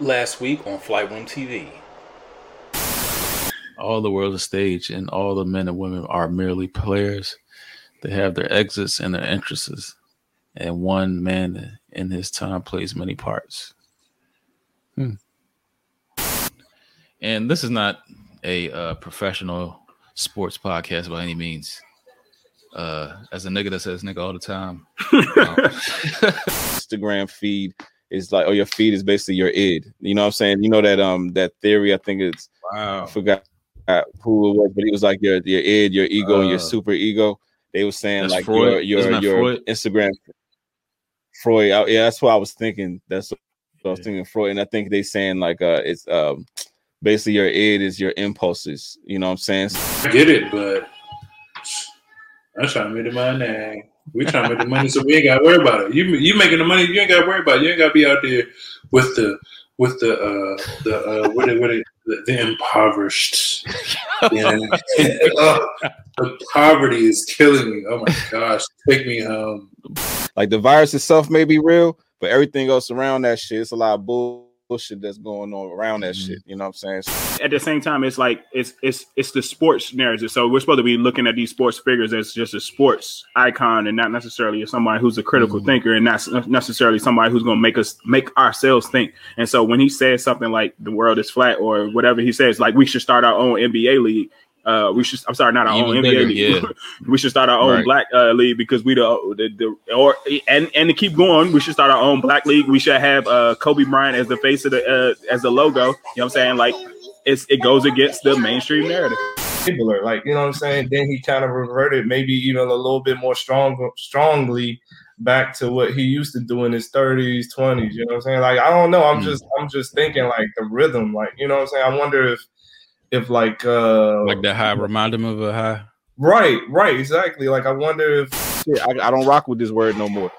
last week on Flight Room TV. All the world is stage, and all the men and women are merely players. They have their exits and their entrances, and one man in his time plays many parts. And this is not a professional sports podcast by any means. As a nigga that says nigga all the time. Instagram feed is like, oh, your feed is basically your id. You know what I'm saying? You know that that theory, I think it's, wow. I forgot who it was, but it was like your id, your ego, and your super ego. They were saying like Freud. your Freud? Instagram. Freud. Yeah, that's what I was thinking. That's what I was thinking, Freud. And I think they saying like it's basically your id is your impulses. You know what I'm saying? I get it, but I'm trying to make the money. We trying to make the money so we ain't got to worry about it. You making the money, you ain't got to worry about it. You ain't got to be out there with the impoverished. The poverty is killing me. Oh my gosh, take me home. Like the virus itself may be real, but everything else around that shit, it's a lot of bullshit that's going on around that shit. You know what I'm saying? At the same time, it's like it's the sports narrative. So we're supposed to be looking at these sports figures as just a sports icon and not necessarily as somebody who's a critical thinker and not necessarily somebody who's going to make ourselves think. And so when he says something like the world is flat or whatever he says, like we should start our own NBA league. Not our own NBA league. Yeah. We should start our own black league because we to keep going. We should start our own black league. We should have Kobe Bryant as the face of the as the logo. You know what I'm saying? Like it goes against the mainstream narrative. Like, you know what I'm saying? Then he kind of reverted maybe even a little bit more strongly back to what he used to do in his 30s, 20s. You know what I'm saying? Like, I don't know. I'm just thinking like the rhythm. Like, you know what I'm saying? I wonder if like that high reminded him of a high, right, exactly. Like I wonder if I don't rock with this word no more.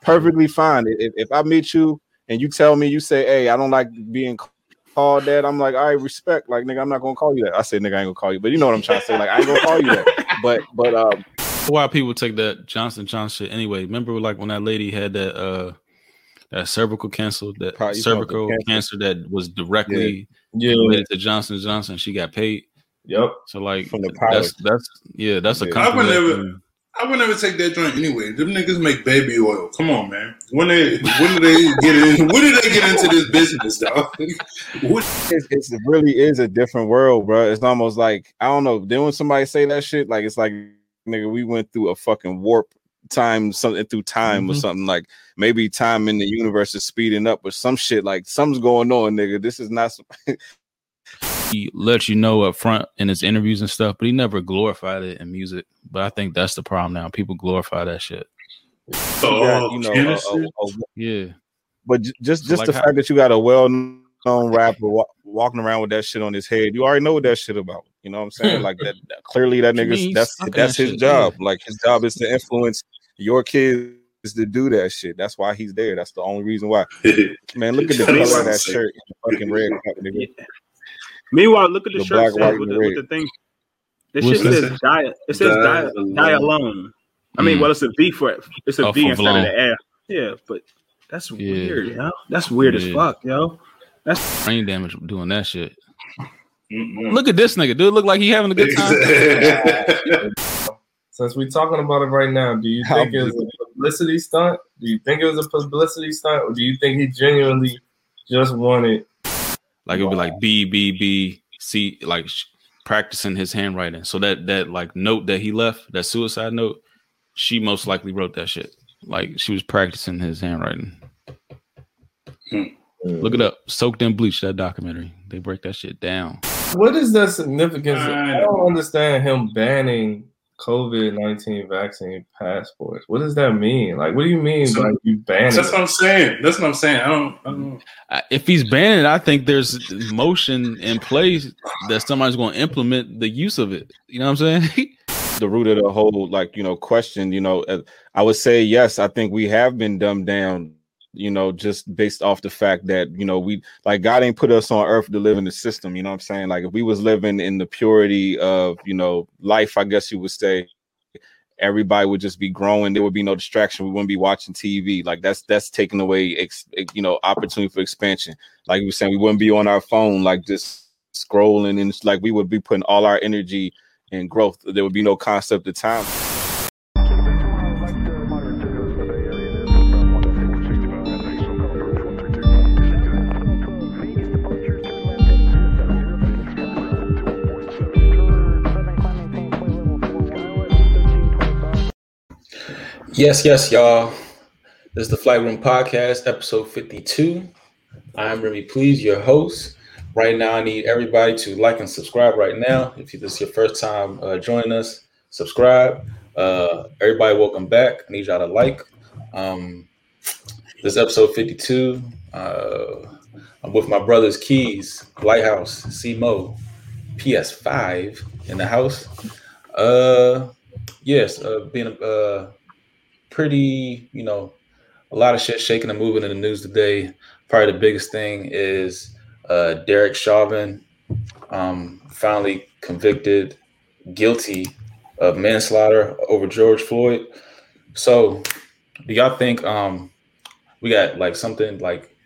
Perfectly fine. If I meet you and you tell me, you say, hey, I don't like being called that. I'm like, all right, respect. Like, nigga, I'm not gonna call you that. I say, nigga, I ain't gonna call you, but you know what I'm trying to say. Like, I ain't gonna call you that. But why people take that Johnson shit anyway? Remember, like when that lady had that that cervical cancer, that was directly related to Johnson & Johnson. She got paid. Yep. So like from the pilot. That's a compliment. I would never take that joint anyway. Them niggas make baby oil. Come on, man. When do they get into this business, dog? It really is a different world, bro. It's almost like, I don't know. Then when somebody say that shit, like it's like, nigga, we went through a fucking warp. Time or something. Like maybe time in the universe is speeding up or some shit. Like something's going on, nigga. This is not. He let you know up front in his interviews and stuff, but he never glorified it in music. But I think that's the problem now. People glorify that shit. But just like the fact that you got a well-known rapper walking around with that shit on his head, you already know what that shit about. You know what I'm saying? Like that. Clearly, that nigga's that's his job. Like his job is to influence your kids to do that shit. That's why he's there. That's the only reason why. Man, look at the color of that shirt. Fucking red. Nigga. Meanwhile, look at the shirt with the thing. This shit says diet. It says die alone. I mean, well, it's a V for it. It's a V instead of the F. Yeah, but that's weird, yo. That's weird as fuck, yo. That's brain damage doing that shit. Mm-hmm. Look at this nigga, dude. Look like he having a good time. Since we're talking about it right now, do you think it was a publicity stunt? Or do you think he genuinely just wanted? Like it'd be like B C, like practicing his handwriting. So that like note that he left, that suicide note, she most likely wrote that shit. Like she was practicing his handwriting. Look it up. Soaked in Bleach, that documentary. They break that shit down. What is the significance? I don't understand him banning COVID-19 vaccine passports. What does that mean? Like, what do you mean? So, like, you ban it? That's what I'm saying. I don't. If he's banning it, I think there's motion in place that somebody's going to implement the use of it. You know what I'm saying? The root of the whole, like, you know, question. You know, I would say yes. I think we have been dumbed down. You know, just based off the fact that, you know, we like God ain't put us on earth to live in the system. You know what I'm saying? Like if we was living in the purity of, you know, life, I guess you would say everybody would just be growing. There would be no distraction. We wouldn't be watching TV. Like that's taking away, opportunity for expansion. Like you were saying, we wouldn't be on our phone, like just scrolling, and it's like we would be putting all our energy in growth. There would be no concept of time. Yes, y'all. This is the Flight Room Podcast, episode 52. I'm Remy, please, your host. Right now, I need everybody to like and subscribe right now. If this is your first time joining us, subscribe. Everybody, welcome back. I need y'all to like. This is episode 52. I'm with my brothers, Keys, Lighthouse, C-Mo, PS5 in the house. Being pretty, a lot of shit shaking and moving in the news today. Probably the biggest thing is Derek Chauvin finally convicted guilty of manslaughter over George Floyd. So do y'all think we got like something like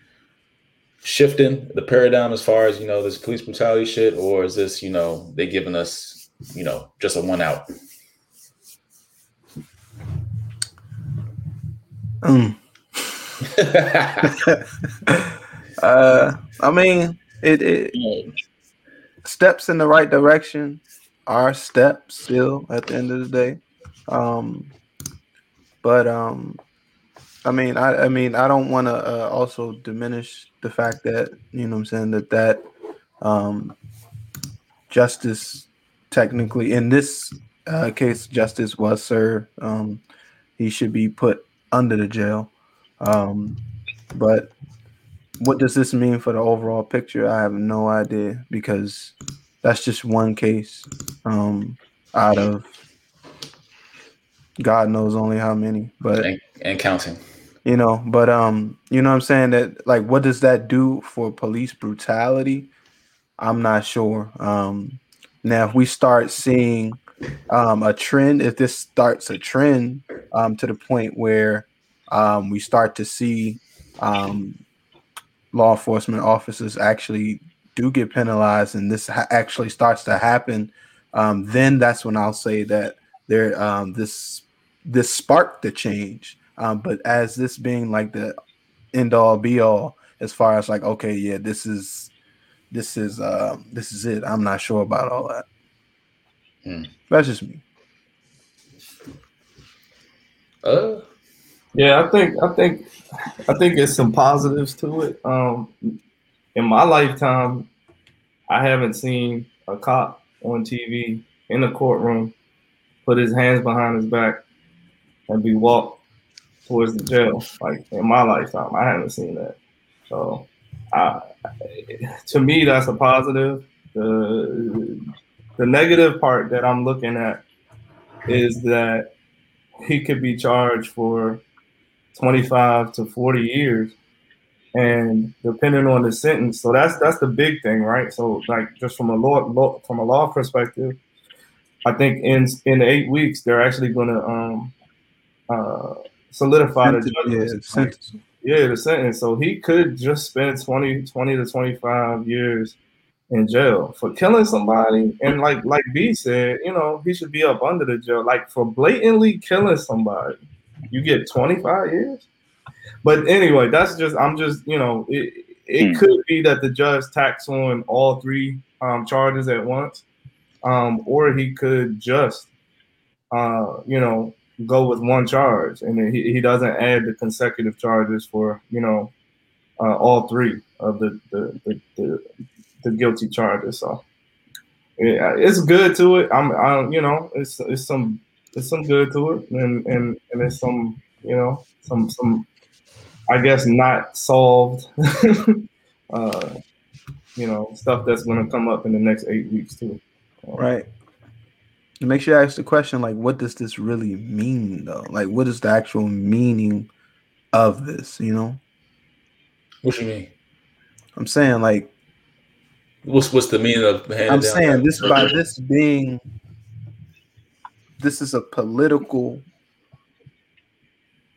shifting the paradigm as far as, this police brutality shit, or is this, they giving us, just a one out? I mean, it steps in the right direction are steps still at the end of the day. I don't want to also diminish the fact that, justice technically in this case, justice was served. He should be put under the jail. But what does this mean for the overall picture? I have no idea, because that's just one case out of God knows only how many, but and counting. You know what I'm saying? That like, what does that do for police brutality? I'm not sure. Now if we start seeing a trend, if this starts a trend to the point where we start to see law enforcement officers actually do get penalized, and this actually starts to happen, then that's when I'll say that there this sparked the change. But as this being like the end all be all, as far as like, okay, yeah, this is it. I'm not sure about all that. That's just me. Yeah, I think it's some positives to it. In my lifetime, I haven't seen a cop on TV in a courtroom put his hands behind his back and be walked towards the jail. Like in my lifetime, I haven't seen that. So, to me, that's a positive. The negative part that I'm looking at is that he could be charged for 25 to 40 years, and depending on the sentence. So that's the big thing, right? So like, just from a law perspective, I think in 8 weeks they're actually going to solidify the sentence. Yeah, the sentence. So he could just spend 20 to 25 years in jail for killing somebody. And like B said, he should be up under the jail. Like for blatantly killing somebody, you get 25 years. But anyway, that's just, I'm just, it could be that the judge tacks on all three charges at once. Or he could just, go with one charge, and then he doesn't add the consecutive charges for, all three of the guilty charges. So yeah, it's good to it. It's some good to it, and it's some, some I guess not solved stuff that's going to come up in the next 8 weeks too. Right. Make sure you ask the question, like, what does this really mean though? Like, what is the actual meaning of this? What you mean? I'm saying, like, what's the meaning of handing down? I'm saying this by this being this is a political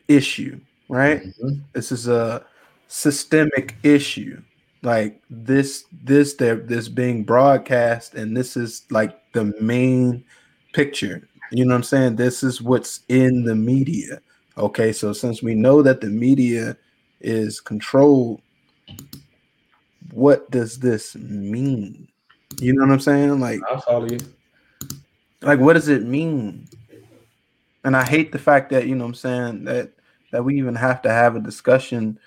issue, right? Mm-hmm. This is a systemic issue. Like this being broadcast, and this is like the main picture. You know what I'm saying? This is what's in the media. Okay, so since we know that the media is controlled, what does this mean? You know what I'm saying? Like, I'll follow you. Like, what does it mean? And I hate the fact that, you know what I'm saying, that we even have to have a discussion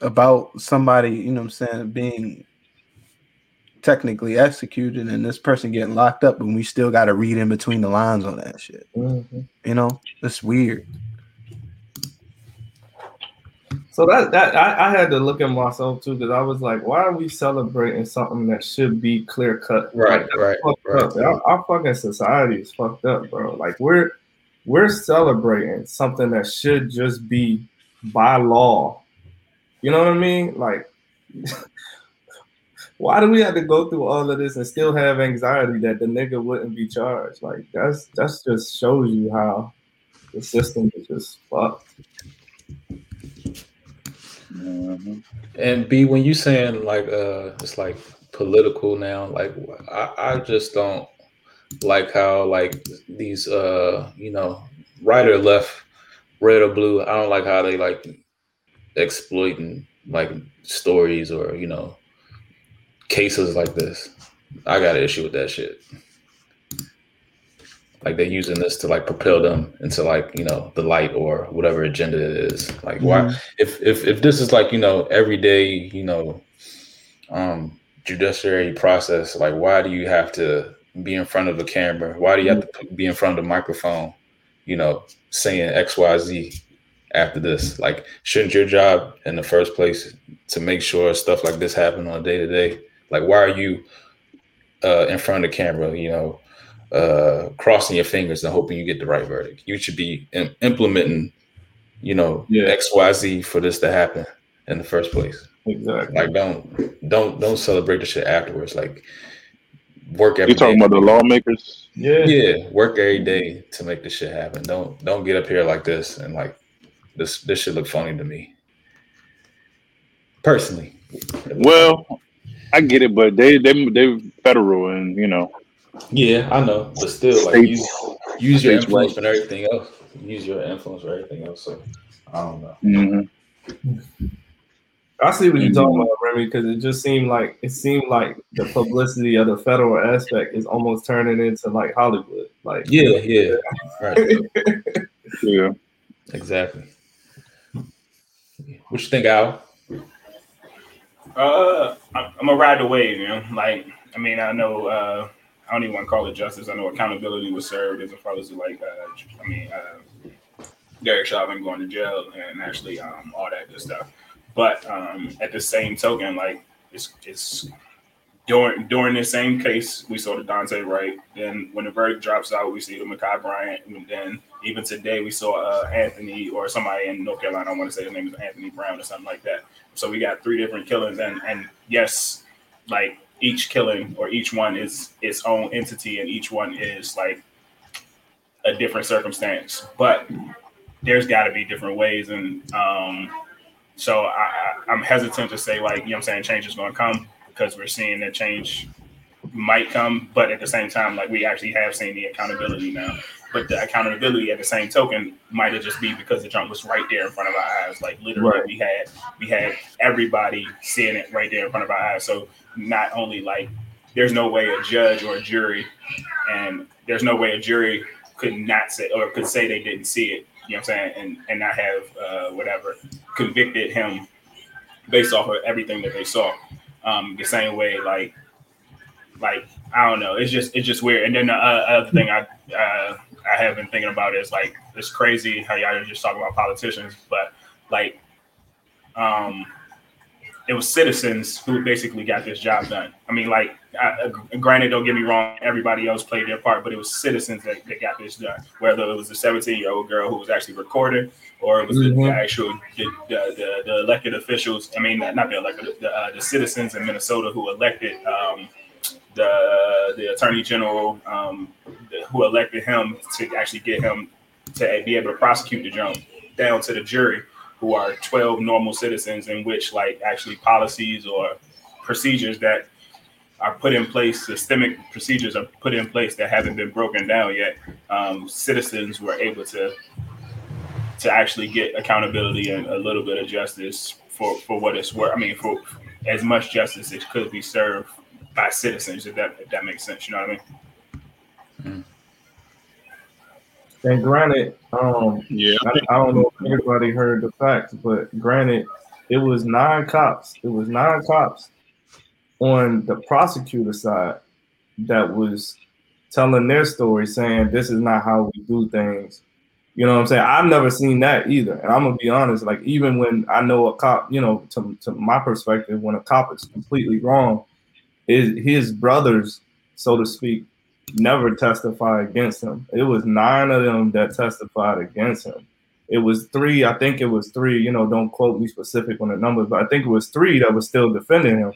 about somebody, you know what I'm saying, being technically executed and this person getting locked up, and we still got to read in between the lines on that shit. Mm-hmm. You know, it's weird. So I had to look at myself too, because I was like, why are we celebrating something that should be clear cut? Right. Our fucking society is fucked up, bro. Like we're celebrating something that should just be by law. You know what I mean? Like, why do we have to go through all of this and still have anxiety that the nigga wouldn't be charged? Like, that's just shows you how the system is just fucked. Mm-hmm. And B, when you saying like it's like political now, like I just don't like how like these you know, right or left, red or blue, I don't like how they like exploiting like stories or, you know, cases like this. I got an issue with that shit. Like they're using this to like propel them into like, you know, the light or whatever agenda it is. Like why if this is like, you know, everyday, you know, judiciary process, like why do you have to be in front of a camera? Why do you have to be in front of the microphone, you know, saying XYZ? After this, like, shouldn't your job in the first place to make sure stuff like this happen on a day to day? Like, why are you in front of the camera, you know, crossing your fingers and hoping you get the right verdict? You should be implementing, you know, XYZ for this to happen in the first place. Exactly. Like, don't celebrate the shit afterwards. Like, work every day. You're talking about the lawmakers? Yeah. Work every day to make this shit happen. Don't get up here like this and like. This should look funny to me, personally. Well, I get it, but they're federal, and you know. Yeah, I know, but still, like use your influence for everything else. Use your influence for everything else. So I don't know. Mm-hmm. I see what you're talking about, Remy, because it seemed like the publicity of the federal aspect is almost turning into like Hollywood. Like yeah, right. Yeah. Exactly. What you think, Al? I'm gonna ride the wave, you know. Like, I mean, I know I don't even want to call it justice. I know accountability was served as opposed to like, Derek Chauvin going to jail and actually all that good stuff. But at the same token, like, it's during the same case, we saw the Dante Wright. Then when the verdict drops out, we see the Makai Bryant, and then. Even today, we saw Anthony or somebody in North Carolina. I want to say the name is Anthony Brown or something like that. So we got three different killings, and yes, like each killing or each one is its own entity, and each one is like a different circumstance. But there's got to be different ways, and so I'm hesitant to say like, you know what I'm saying, change is going to come, because we're seeing that change might come, but at the same time, like we actually have seen the accountability now. But the accountability at the same token might have just be because the jump was right there in front of our eyes. Like literally, right. we had everybody seeing it right there in front of our eyes. So not only like there's no way a judge or a jury, and there's no way a jury could say they didn't see it. You know what I'm saying? And not have convicted him based off of everything that they saw. The same way, like I don't know, it's just weird. And then the other thing I have been thinking about is like, it's crazy how y'all are just talking about politicians, but like, it was citizens who basically got this job done. I mean, like, granted, don't get me wrong, everybody else played their part, but it was citizens that got this done. Whether it was the 17-year-old girl who was actually recorded, or it was the elected officials. I mean, not the elected, the citizens in Minnesota who elected the attorney general, who elected him to actually get him to be able to prosecute the jump down to the jury, who are 12 normal citizens, in which like actually policies or procedures that are put in place, systemic procedures are put in place that haven't been broken down yet. Citizens were able to actually get accountability and a little bit of justice for what it's worth. I mean, for as much justice as could be served by citizens, if that makes sense, you know what I mean? And granted, I don't know if anybody heard the facts, but granted, it was 9 cops. It was 9 cops on the prosecutor side that was telling their story, saying this is not how we do things. You know what I'm saying? I've never seen that either. And I'm gonna be honest, like even when I know a cop, you know, to my perspective, when a cop is completely wrong, his brothers, so to speak, never testify against him. It was 9 of them that testified against him. It was 3, I think it was 3, you know, don't quote me specific on the numbers, but I think it was 3 that was still defending him.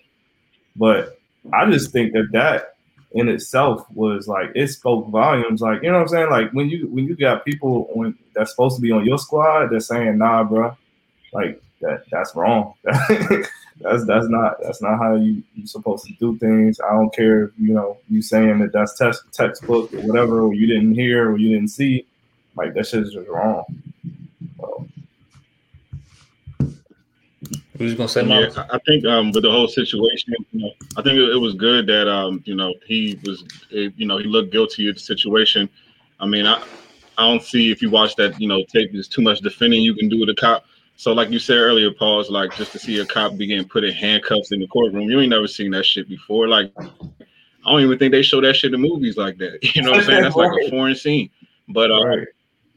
But I just think that in itself was like, it spoke volumes. Like, you know what I'm saying? Like when you got people on that's supposed to be on your squad, they're saying, nah, bro, like that's wrong. that's not how you're supposed to do things. I don't care if, you know, you saying that's textbook or whatever, or you didn't hear or you didn't see, like that shit is just wrong. So. Who's gonna say that? Yeah, I think with the whole situation, you know, I think it was good that you know, he looked guilty of the situation. I mean, I don't see, if you watch that, you know, tape, there's too much defending you can do with a cop. So like you said earlier, Paul, it's like just to see a cop be getting put in handcuffs in the courtroom, you ain't never seen that shit before. Like I don't even think they show that shit in movies like that. You know what I'm saying? That's like a foreign scene. But right.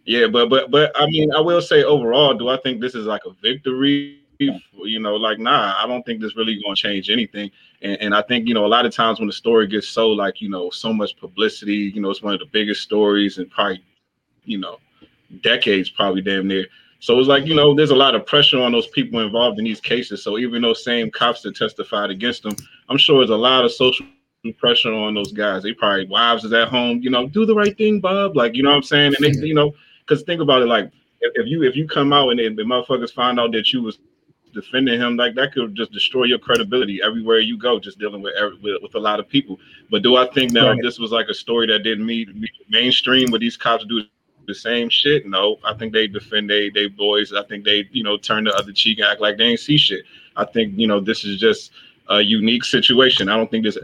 Yeah, but I mean, I will say overall, do I think this is like a victory? You know, like, nah, I don't think this really going to change anything. And I think, you know, a lot of times when the story gets so like, you know, so much publicity, you know, it's one of the biggest stories and probably, you know, decades, probably damn near. So it's like, you know, there's a lot of pressure on those people involved in these cases. So even those same cops that testified against them, I'm sure there's a lot of social pressure on those guys. They probably wives is at home, you know, do the right thing, Bob. Like, you know what I'm saying? And they, you know, because think about it, like if you come out and the motherfuckers find out that you was defending him, like that could just destroy your credibility everywhere you go, just dealing with a lot of people. But do I think now this was like a story that didn't meet mainstream, but these cops do the same shit? No, I think they defend they boys. I think they, you know, turn the other cheek and act like they ain't see shit. I think, you know, this is just a unique situation. I don't think this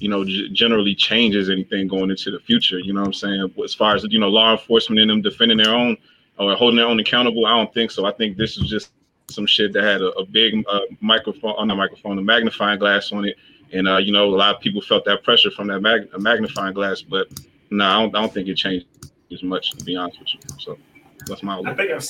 you know, generally changes anything going into the future, you know what I'm saying, as far as, you know, law enforcement and them defending their own or holding their own accountable. I don't think so. I think this is just some shit that had a big a magnifying glass on it, and you know, a lot of people felt that pressure from that magnifying glass. But no, I don't think it changed as much, to be honest with you. So that's my opinion.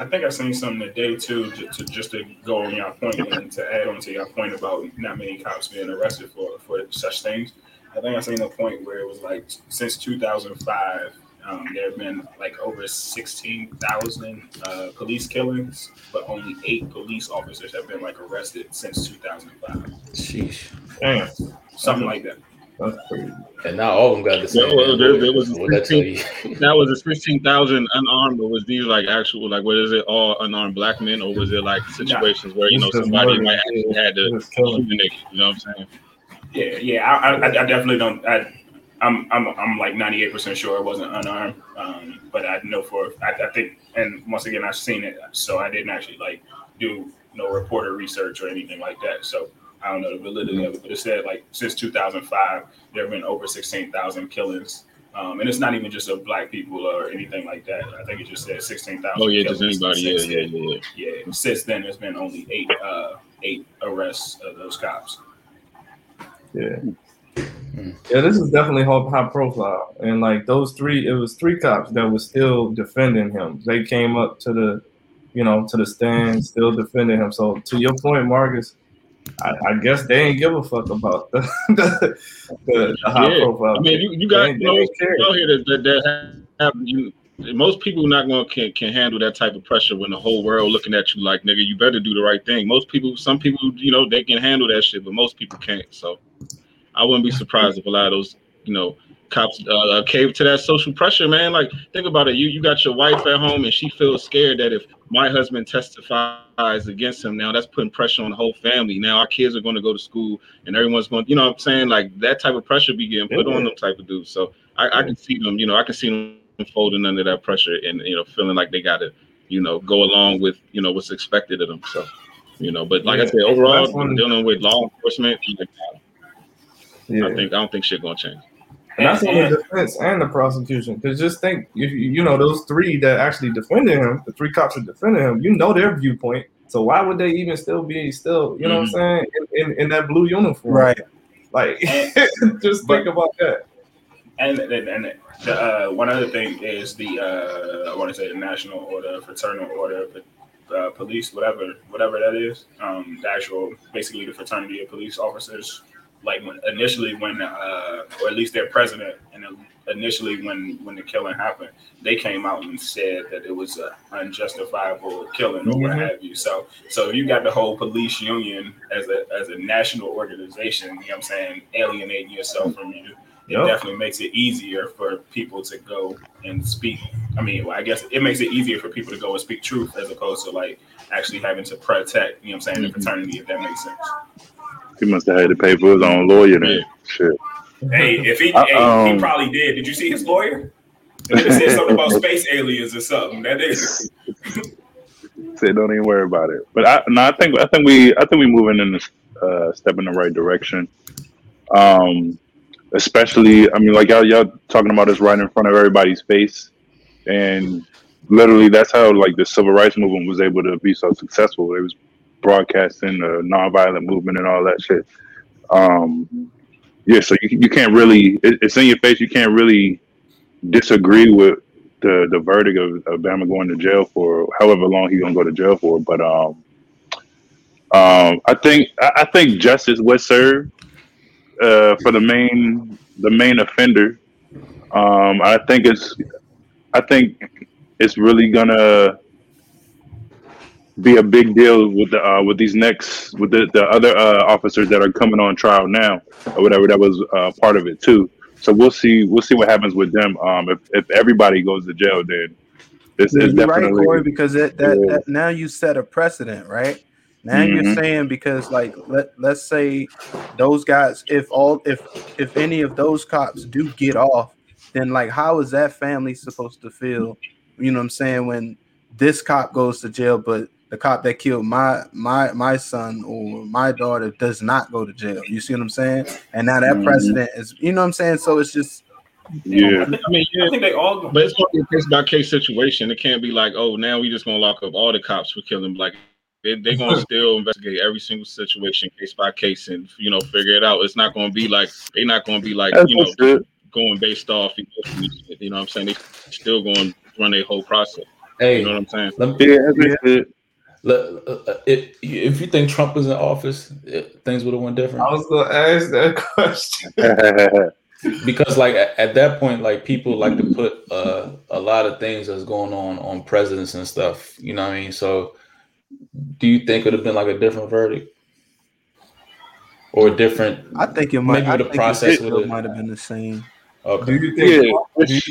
I think I've seen something today too, just to go on your point and to add on to your point about not many cops being arrested for such things. I think I've seen a point where it was like since 2005. There have been like over 16,000 police killings, but only 8 police officers have been like arrested since 2005. Sheesh. Damn. Something like that. And now all of them got the same. That was the 16,000 unarmed, or was these like actual, like, what is it, all unarmed black men, or was it like situations where, you know, somebody might actually had to kill a nigga, you know what I'm saying? Yeah. I definitely don't. I'm like 98% sure it wasn't unarmed, but I know I think, and once again, I've seen it, so I didn't actually like do no reporter research or anything like that, so I don't know the validity of it, but it said like since 2005, there have been over 16,000 killings, and it's not even just of black people or anything like that. I think it just said 16,000. Oh yeah, just anybody. Yeah. Since then, there's been only 8 arrests of those cops. Yeah. Yeah, this is definitely high profile, and like those 3, it was 3 cops that was still defending him. They came up to the, you know, to the stand, still defending him. So to your point, Marcus, I guess they ain't give a fuck about the high profile. I mean, you guys know here that happened. Most people not gonna can handle that type of pressure when the whole world looking at you like, nigga, you better do the right thing. Some people, you know, they can handle that shit, but most people can't. So. I wouldn't be surprised if a lot of those, you know, cops cave to that social pressure, man. Like, think about it. You got your wife at home, and she feels scared that if my husband testifies against him now, that's putting pressure on the whole family. Now our kids are going to go to school, and everyone's going, you know what I'm saying? Like, that type of pressure be getting put on them type of dudes. So I can see them, you know, I can see them folding under that pressure and, you know, feeling like they got to, you know, go along with, you know, what's expected of them. So, you know, but like I said, overall, dealing with law enforcement, I don't think shit going to change. And that's on the defense and the prosecution. Because just think, you know, those three that actually defended him, the three cops that defended him, you know their viewpoint. So why would they even still be, you know what I'm saying, in that blue uniform? Right. Like, just think about that. And one other thing is the national order, fraternal order, police, whatever that is. The actual, basically the fraternity of police officers. Like when their president, and initially when the killing happened, they came out and said that it was an unjustifiable killing or what have you. So you got the whole police union as a national organization, you know what I'm saying, alienating yourself from you. It definitely makes it easier for people to go and speak. I mean, well, I guess it makes it easier for people to go and speak truth as opposed to like actually having to protect, you know what I'm saying, the fraternity, if that makes sense. He must have had to pay for his own lawyer then. Shit. Hey, he probably did. Did you see his lawyer? They said something about space aliens or something. That is. Said don't even worry about it. But I think we moving in this step in the right direction. Especially, I mean, like y'all talking about this right in front of everybody's face, and literally that's how like the civil rights movement was able to be so successful. It was broadcasting the nonviolent movement and all that shit. So you can't really, it's in your face. You can't really disagree with the verdict of Bama going to jail for however long he's gonna go to jail for. But I think justice was served for the main offender. I think it's really gonna be a big deal with the other officers that are coming on trial now or whatever. That was part of it too. So we'll see what happens with them. If everybody goes to jail, then this is definitely right, Corey, because that now you set a precedent, right? Now you're saying, because like let's say those guys, if any of those cops do get off, then like how is that family supposed to feel? You know what I'm saying, when this cop goes to jail, but the cop that killed my son or my daughter does not go to jail. You see what I'm saying? And now that precedent is, you know what I'm saying? So it's just, I think they all, but it's going to be a case by case situation. It can't be like, oh, now we just going to lock up all the cops for killing. Like they're going to still investigate every single situation case by case and, you know, figure it out. It's not going to be like, they're not going to be like, you know, going based off, you know what I'm saying? They still going to run their whole process. Hey, you know what I'm saying? If you think Trump was in office, things would have went different. I was gonna ask that question because, like, at that point, like people like to put a lot of things that's going on presidents and stuff. You know what I mean? So, do you think it would have been like a different verdict or a different? I think it might. Maybe the process might have been the same. Okay. Do you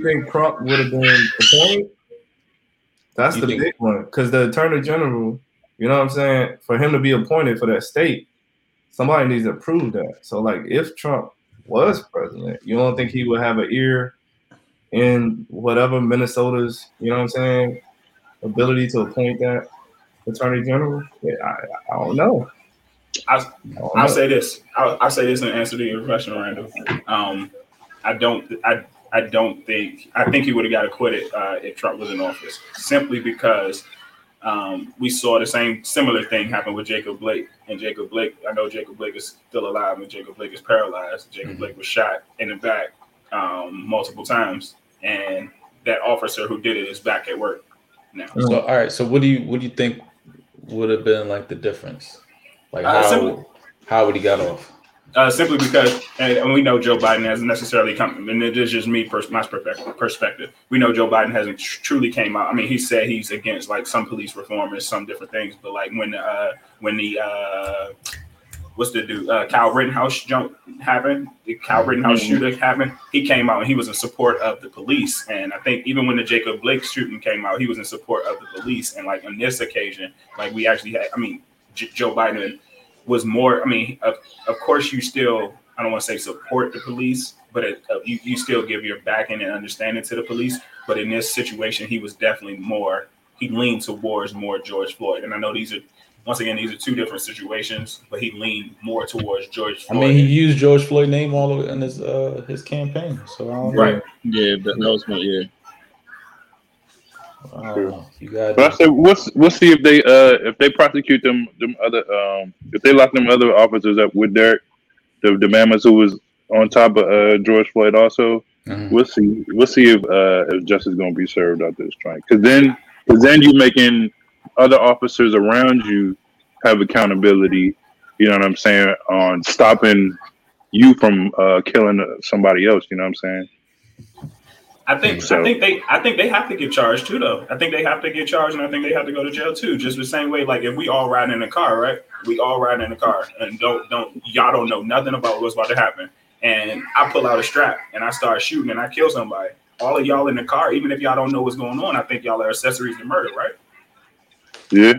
think Trump would have been appointed? That's the big one, because the attorney general, you know what I'm saying, for him to be appointed for that state, somebody needs to prove that. So, like, if Trump was president, you don't think he would have an ear in whatever Minnesota's, you know what I'm saying, ability to appoint that attorney general? Yeah, I don't know. I'll say this. I'll say this in answer to your question, Randall. I think he would have got acquitted if Trump was in office, simply because we saw the similar thing happen with Jacob Blake. And Jacob Blake, I know Jacob Blake is still alive, and Jacob Blake is paralyzed. Jacob Blake was shot in the back multiple times, and that officer who did it is back at work now. So, all right. So, what do you think would have been like the difference? Like how would he got off? Simply because, and we know Joe Biden hasn't necessarily come, and it is just me, my perspective. We know Joe Biden hasn't truly came out. I mean, he said he's against like some police reform and some different things, but like when the what's the dude, Kyle Rittenhouse jump happened, the Kyle Rittenhouse shooter happened, he came out and he was in support of the police. And I think even when the Jacob Blake shooting came out, he was in support of the police. And like on this occasion, like we actually had, I mean, Joe Biden was more, I mean, of course you still, I don't want to say support the police, but you still give your backing and understanding to the police. But in this situation, he was definitely more, he leaned towards more George Floyd. And I know these are, once again, these are two different situations, but he leaned more towards George Floyd. I mean, he used George Floyd's name all in his campaign. So I don't know. Right. Yeah, but that was my year. You got it. But I said, we'll see if they prosecute them other, if they lock them other officers up with Derek, the mammoth who was on top of George Floyd also. Mm-hmm. We'll see if justice is going to be served out this trial. Because then you're making other officers around you have accountability, you know what I'm saying, on stopping you from killing somebody else, you know what I'm saying? I think they have to get charged too, though. I think they have to get charged, and I think they have to go to jail too. Just the same way, like if we all riding in a car, right? We all riding in a car, and y'all don't know nothing about what's about to happen. And I pull out a strap and I start shooting and I kill somebody. All of y'all in the car, even if y'all don't know what's going on, I think y'all are accessories to murder, right? Yeah.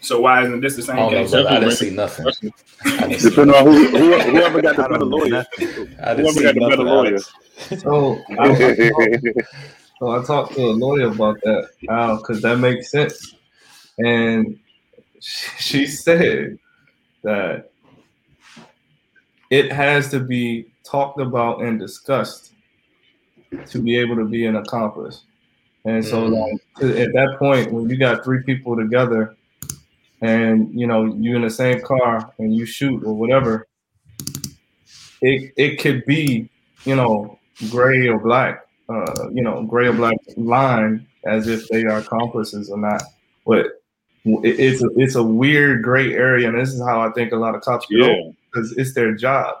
So why isn't this the same case? No, I didn't see nothing. Depending on whoever got the better lawyer. So I talked to a lawyer about that, Al, because that makes sense. And she said that it has to be talked about and discussed to be able to be an accomplice. And so like, at that point, when you got three people together and, you know, you're in the same car and you shoot or whatever, it could be, you know, gray or black line as if they are accomplices or not. But it's a weird gray area. And this is how I think a lot of cops get over, because it's their job.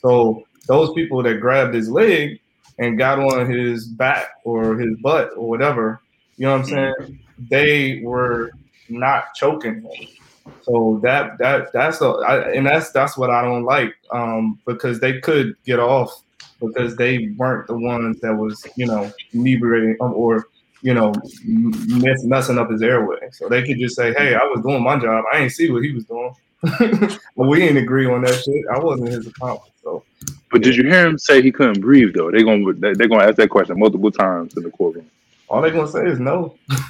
So those people that grabbed his leg and got on his back or his butt or whatever, you know what I'm saying? They were not choking him. So that's what I don't like, because they could get off because they weren't the ones that was, you know, inebriating or, you know, messing up his airway. So they could just say, hey, I was doing my job. I ain't see what he was doing. But we didn't agree on that shit. I wasn't his accomplice. So. But did you hear him say he couldn't breathe though? They're gonna ask that question multiple times in the courtroom. All they're gonna say is no. I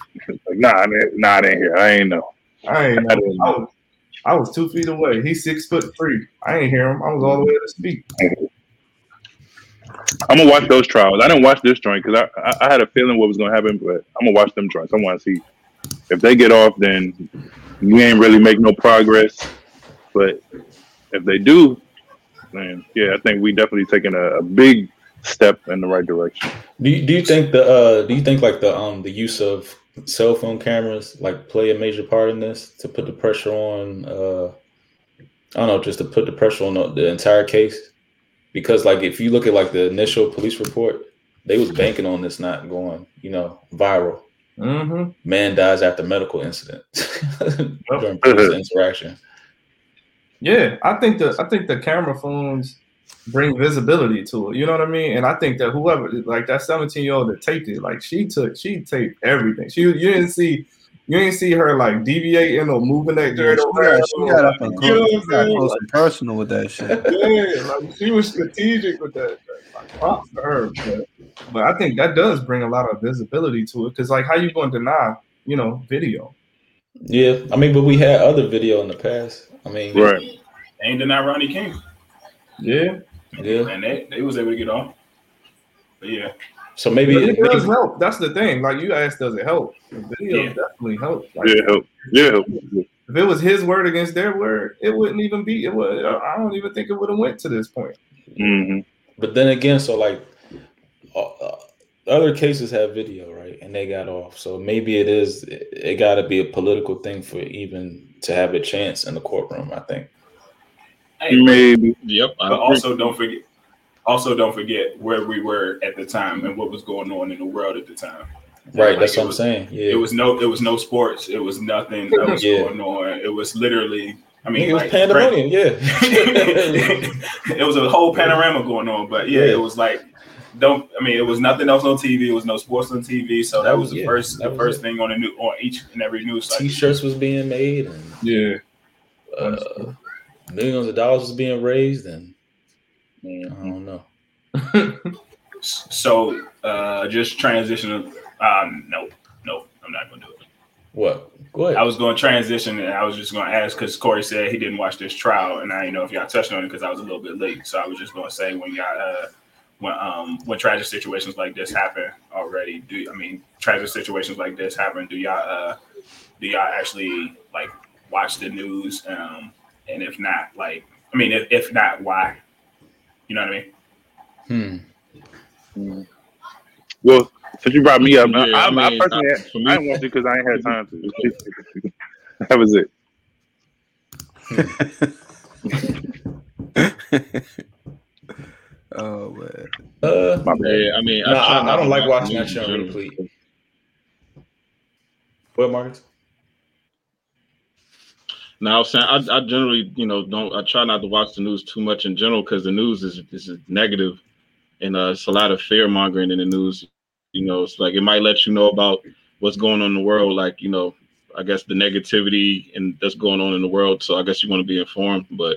didn't hear. I ain't know. I didn't know. I was 2 feet away. He's 6'3". I ain't hear him. I was all the way to speak. I'm gonna watch those trials. I didn't watch this joint because I had a feeling what was gonna happen, but I'm gonna watch them joints. I want to see if they get off, then you ain't really make no progress. But if they do, man, yeah, I think we definitely taking a big step in the right direction. Do you think the use of cell phone cameras like play a major part in this to put the pressure on? Just to put the pressure on the entire case, because like if you look at like the initial police report, they was banking on this not going, you know, viral. Mm-hmm. Man dies after medical incident during police interaction. Yeah, I think the camera phones bring visibility to it. You know what I mean? And I think that whoever, like that 17-year-old that taped it, like she taped everything. You didn't see her like deviating or moving that dirt over. She got up and close and personal with that shit. Yeah, like she was strategic with that. Like, props to her. But I think that does bring a lot of visibility to it, because like how you gonna deny, you know, video? Yeah, I mean, but we had other video in the past. I mean, right? They ain't deny Rodney King. Yeah, and they was able to get on. But yeah, so maybe it does help. That's the thing. Like you asked, does it help? The video definitely helps. Like, help. If it was his word against their word, it wouldn't even be. I don't even think it would have went to this point. Mm-hmm. But then again, so like other cases have video, right? And they got off. So maybe it is. It got to be a political thing for even to have a chance in the courtroom, I think. Hey, maybe. Yep. But also don't forget where we were at the time and what was going on in the world at the time. Right. Like, that's what I'm saying. Yeah. It was no sports. It was nothing that was going on. It was literally I mean, it was like, pandemonium, yeah. It was a whole panorama going on, but yeah, it was like, don't. I mean, it was nothing else on TV. It was no sports on TV, so that was the first thing on the new on each and every news site. T-shirts was being made, and millions of dollars was being raised, and I don't know. So, just transition. No, I'm not gonna do it. What? Go ahead. I was going to transition, and I was just going to ask because Corey said he didn't watch this trial, and I didn't know if y'all touched on it because I was a little bit late. So I was just going to say when y'all, when tragic situations like this happen already, do y'all, actually like watch the news? And if not, like, I mean, if not, why? You know what I mean? Well. Since you brought me up, I personally I didn't want to because I ain't had time to. That was it. Oh man. I don't like watching that show. Really. What, Marcus? Now, I generally, don't. I try not to watch the news too much in general because the news is negative, and it's a lot of fear mongering in the news. It's like it might let you know about what's going on in the world, like, I guess the negativity and that's going on in the world. So I guess you want to be informed, but,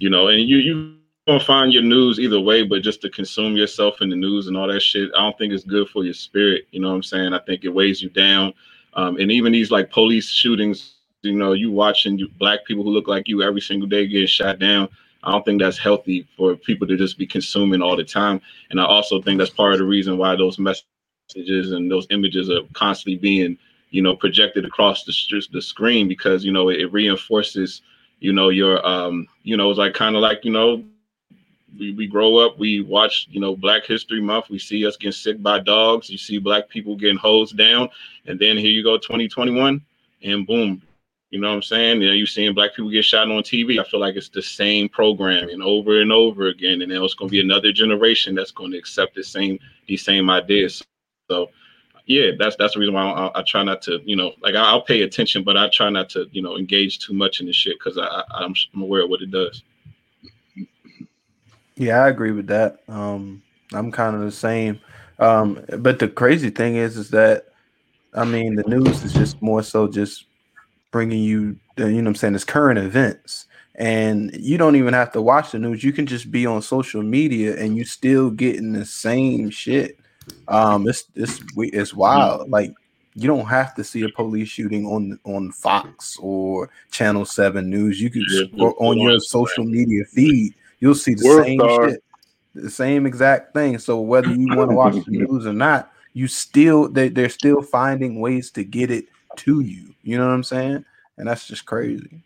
and you gonna find your news either way, but just to consume yourself in the news and all that shit, I don't think it's good for your spirit. You know what I'm saying? I think it weighs you down. And even these like police shootings, you watching black people who look like you every single day getting shot down. I don't think that's healthy for people to just be consuming all the time. And I also think that's part of the reason why those messages and those images are constantly being, projected across the screen because, it reinforces, your, it's like kind of like, we grow up, we watch, Black History Month, we see us getting sick by dogs, you see black people getting hosed down, and then here you go 2021 and boom, you know what I'm saying? You're seeing black people get shot on TV. I feel like it's the same programming over and over again, and then it's going to be another generation that's going to accept these same ideas. So, yeah, that's the reason why I try not to, I'll pay attention, but I try not to, engage too much in this shit because I'm aware of what it does. Yeah, I agree with that. I'm kind of the same. But the crazy thing is that, I mean, the news is just more so just bringing you, it's current events. And you don't even have to watch the news. You can just be on social media and you still getting the same shit. It's wild. Like you don't have to see a police shooting on Fox or Channel 7 News. You can on your social media feed, you'll see the same shit, the same exact thing. So whether you want to watch the news or not, you still they're still finding ways to get it to you. You know what I'm saying? And that's just crazy.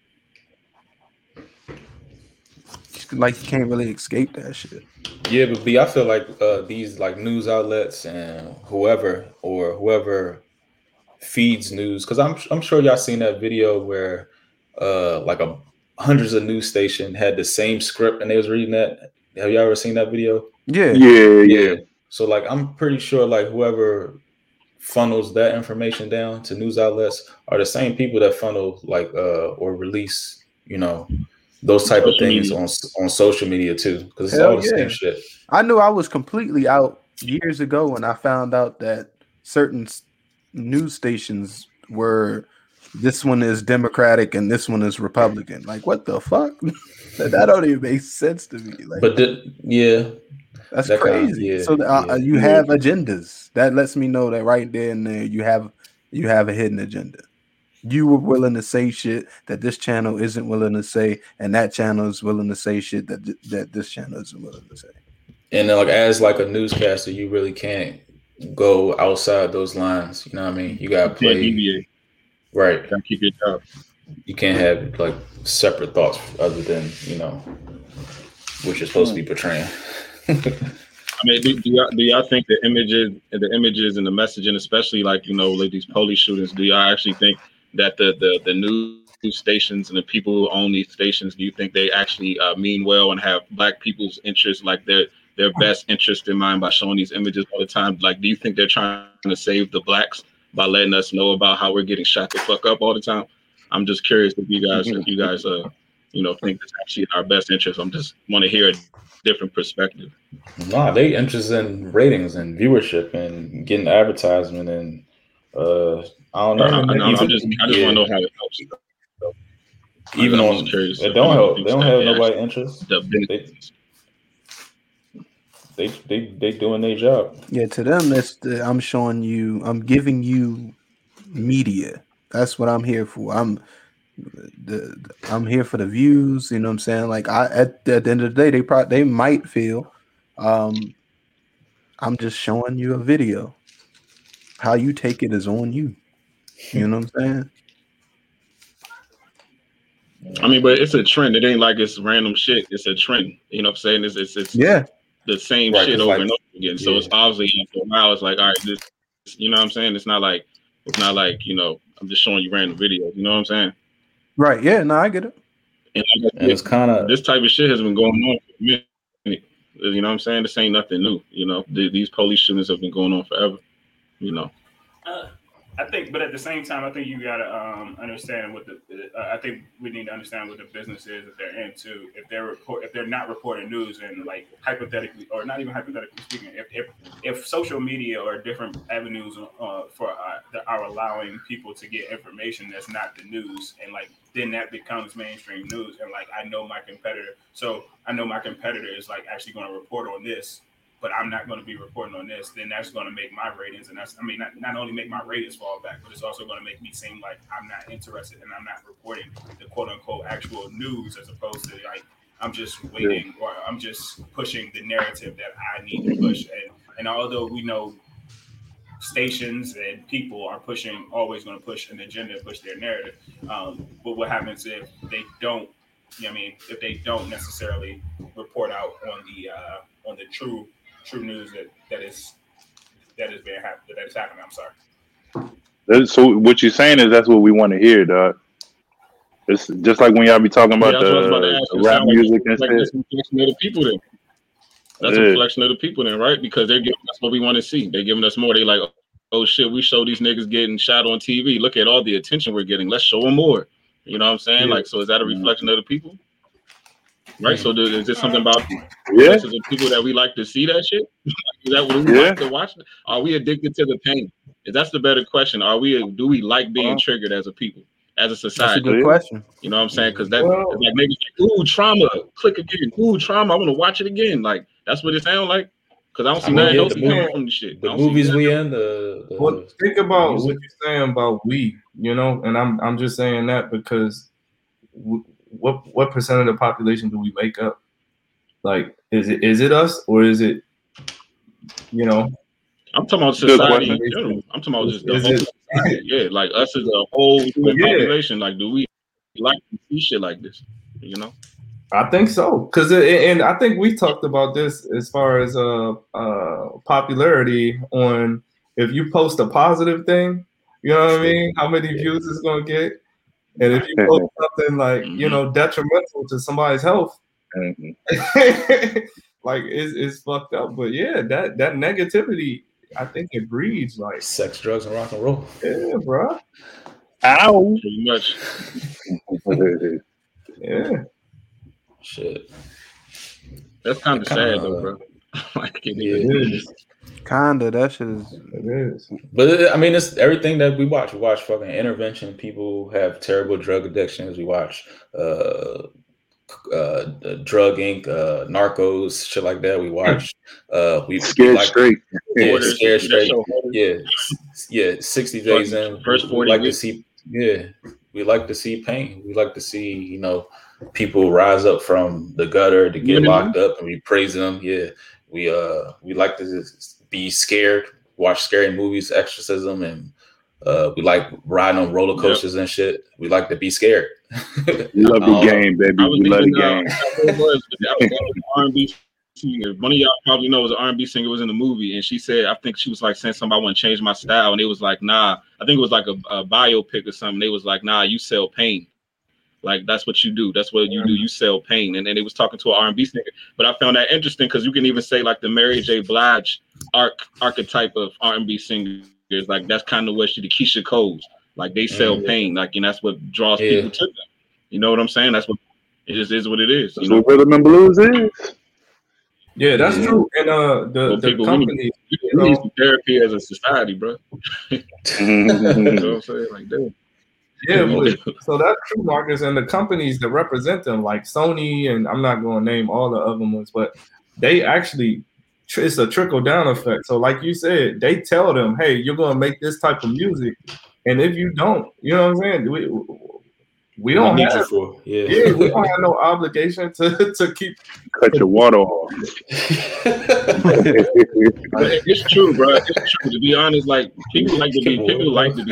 Like you can't really escape that shit. Yeah, but I feel like these like news outlets and whoever feeds news, because I'm sure y'all seen that video where hundreds of news station had the same script and they was reading that. Have y'all ever seen that video? Yeah. So like I'm pretty sure like whoever funnels that information down to news outlets are the same people that funnel like or release those type of things on social media too, because it's all the same shit. I knew I was completely out years ago when I found out that certain news stations were, this one is Democratic and this one is Republican. Like, what the fuck? That don't even make sense to me. Like, but that's crazy. Kind of, you have agendas. That lets me know that right there and there you have a hidden agenda. You were willing to say shit that this channel isn't willing to say, and that channel is willing to say shit that this channel isn't willing to say. And then, like as like a newscaster, you really can't go outside those lines. You know what I mean? You gotta play right. Gotta keep your job. You can't have like separate thoughts other than what you're supposed to be portraying. I mean, do y'all think the images and the messaging, especially like like these police shootings, do y'all actually think that the news stations and the people who own these stations, do you think they actually mean well and have black people's interests, like their best interest in mind by showing these images all the time? Like, do you think they're trying to save the blacks by letting us know about how we're getting shot the fuck up all the time? I'm just curious if you guys you know, think it's actually in our best interest. I'm just want to hear a different perspective. Nah, they interested in ratings and viewership and getting advertisement and I don't know. I just want to know how it helps. So, even on curious, it don't help. They don't have nobody interest. They doing their job. Yeah, to them, that's I'm showing you. I'm giving you media. That's what I'm here for. I'm here for the views. You know what I'm saying? Like at the end of the day, they might feel, I'm just showing you a video. How you take it is on you. You know what I'm saying? I mean, but it's a trend. It ain't like it's random shit. It's a trend. You know what I'm saying? It's yeah. The same right, shit over like, and over again. So yeah. It's obviously after a while it's like, all right, this, you know what I'm saying? It's not like, you know, I'm just showing you random videos, you know what I'm saying? Right, yeah, no, I get it. And it's kind of this type of shit has been going on for a minute. You know what I'm saying? This ain't nothing new, you know. These police shootings have been going on forever, you know. I think, but at the same time, I think you gotta understand what I think we need to understand what the business is that they're into. If they're not reporting news and like hypothetically, or not even hypothetically speaking, if social media or different avenues are allowing people to get information that's not the news, and like then that becomes mainstream news. And like I know my competitor is like actually going to report on this. But I'm not going to be reporting on this, then that's going to make my ratings. And that's, I mean, not only make my ratings fall back, but it's also going to make me seem like I'm not interested and I'm not reporting the quote unquote actual news, as opposed to like, I'm just waiting or I'm just pushing the narrative that I need to push. And although we know stations and people are always going to push an agenda, push their narrative. But what happens if they don't, you know what I mean, if they don't necessarily report out on the true news that is happening. I'm sorry. So what you're saying is that's what we want to hear, dog. It's just like when y'all be talking about the rap music and stuff. That's a reflection of the people then. Right? Because they're giving us what we want to see. They're giving us more. They like, oh shit, we show these niggas getting shot on TV. Look at all the attention we're getting. Let's show them more. You know what I'm saying? Yeah. Like, so is that a reflection of the people? Right, so is there something about the people that we like to see that shit? Is that what we like to watch? Are we addicted to the pain? That's the better question. Do we like being triggered as a people, as a society? That's a good question. You know what I'm saying? Because that it's like maybe ooh trauma, click again. Ooh trauma, I want to watch it again. Like that's what it sounds like. Because I don't see nothing else coming from the shit. The movies we in the well, think about what you're saying about we, you know, and I'm just saying that because. What percent of the population do we make up? Like, is it us or is it, you know? I'm talking about society in general. I'm talking about just the whole society. Yeah, like us as a whole population. Like, do we like to see shit like this? You know? I think so. Cause and I think we talked about this as far as popularity on if you post a positive thing, you know what I mean? How many views it's gonna get? And if you post something like, you know, detrimental to somebody's health, like it's fucked up. But yeah, that negativity, I think it breeds like sex, drugs, and rock and roll. Yeah, bro. Ow. Pretty much. Yeah. Shit. That's kind of sad though, bro. Like it is. Kinda, that shit is. It is, but I mean, it's everything that we watch. We watch fucking intervention. People have terrible drug addictions. We watch Drug Inc., Narcos, shit like that. We watch. We Scared like, Straight. Yeah, Scared Straight. Yeah. 60 days in. First 40 we like weeks. To see. Yeah, we like to see pain. We like to see, you know, people rise up from the gutter to get locked up, and we praise them. Yeah, we like to. Just, be scared, watch scary movies, exorcism, and we like riding on roller coasters and shit. We like to be scared. We love the game, baby. We love the game. R&B singer. One of y'all probably knows an R&B singer was in the movie, and she said, I think she was like saying something, I want to change my style, and it was like, nah. I think it was like a biopic or something. They was like, nah, you sell pain. Like, that's what you do. That's what you do. You sell pain. And then they was talking to an R&B singer. But I found that interesting because you can even say, like, the Mary J. Blige archetype of R&B singers. Like, that's kind of what she, the Keisha Coles. Like, they sell pain. Like, and that's what draws people to them. You know what I'm saying? That's what It just is what it is. That's what rhythm and blues is. Yeah, that's true. And the company, we need some therapy as a society, bro. You know what I'm saying? Like, damn. Yeah, but, so that's true, Marcus. And the companies that represent them, like Sony, and I'm not going to name all the other ones, but they actually, it's a trickle down effect. So, like you said, they tell them, hey, you're going to make this type of music. And if you don't, you know what I'm saying? We don't need you for we don't have no obligation to keep cut your water off. It's true, bro. It's true. To be honest, like people like to be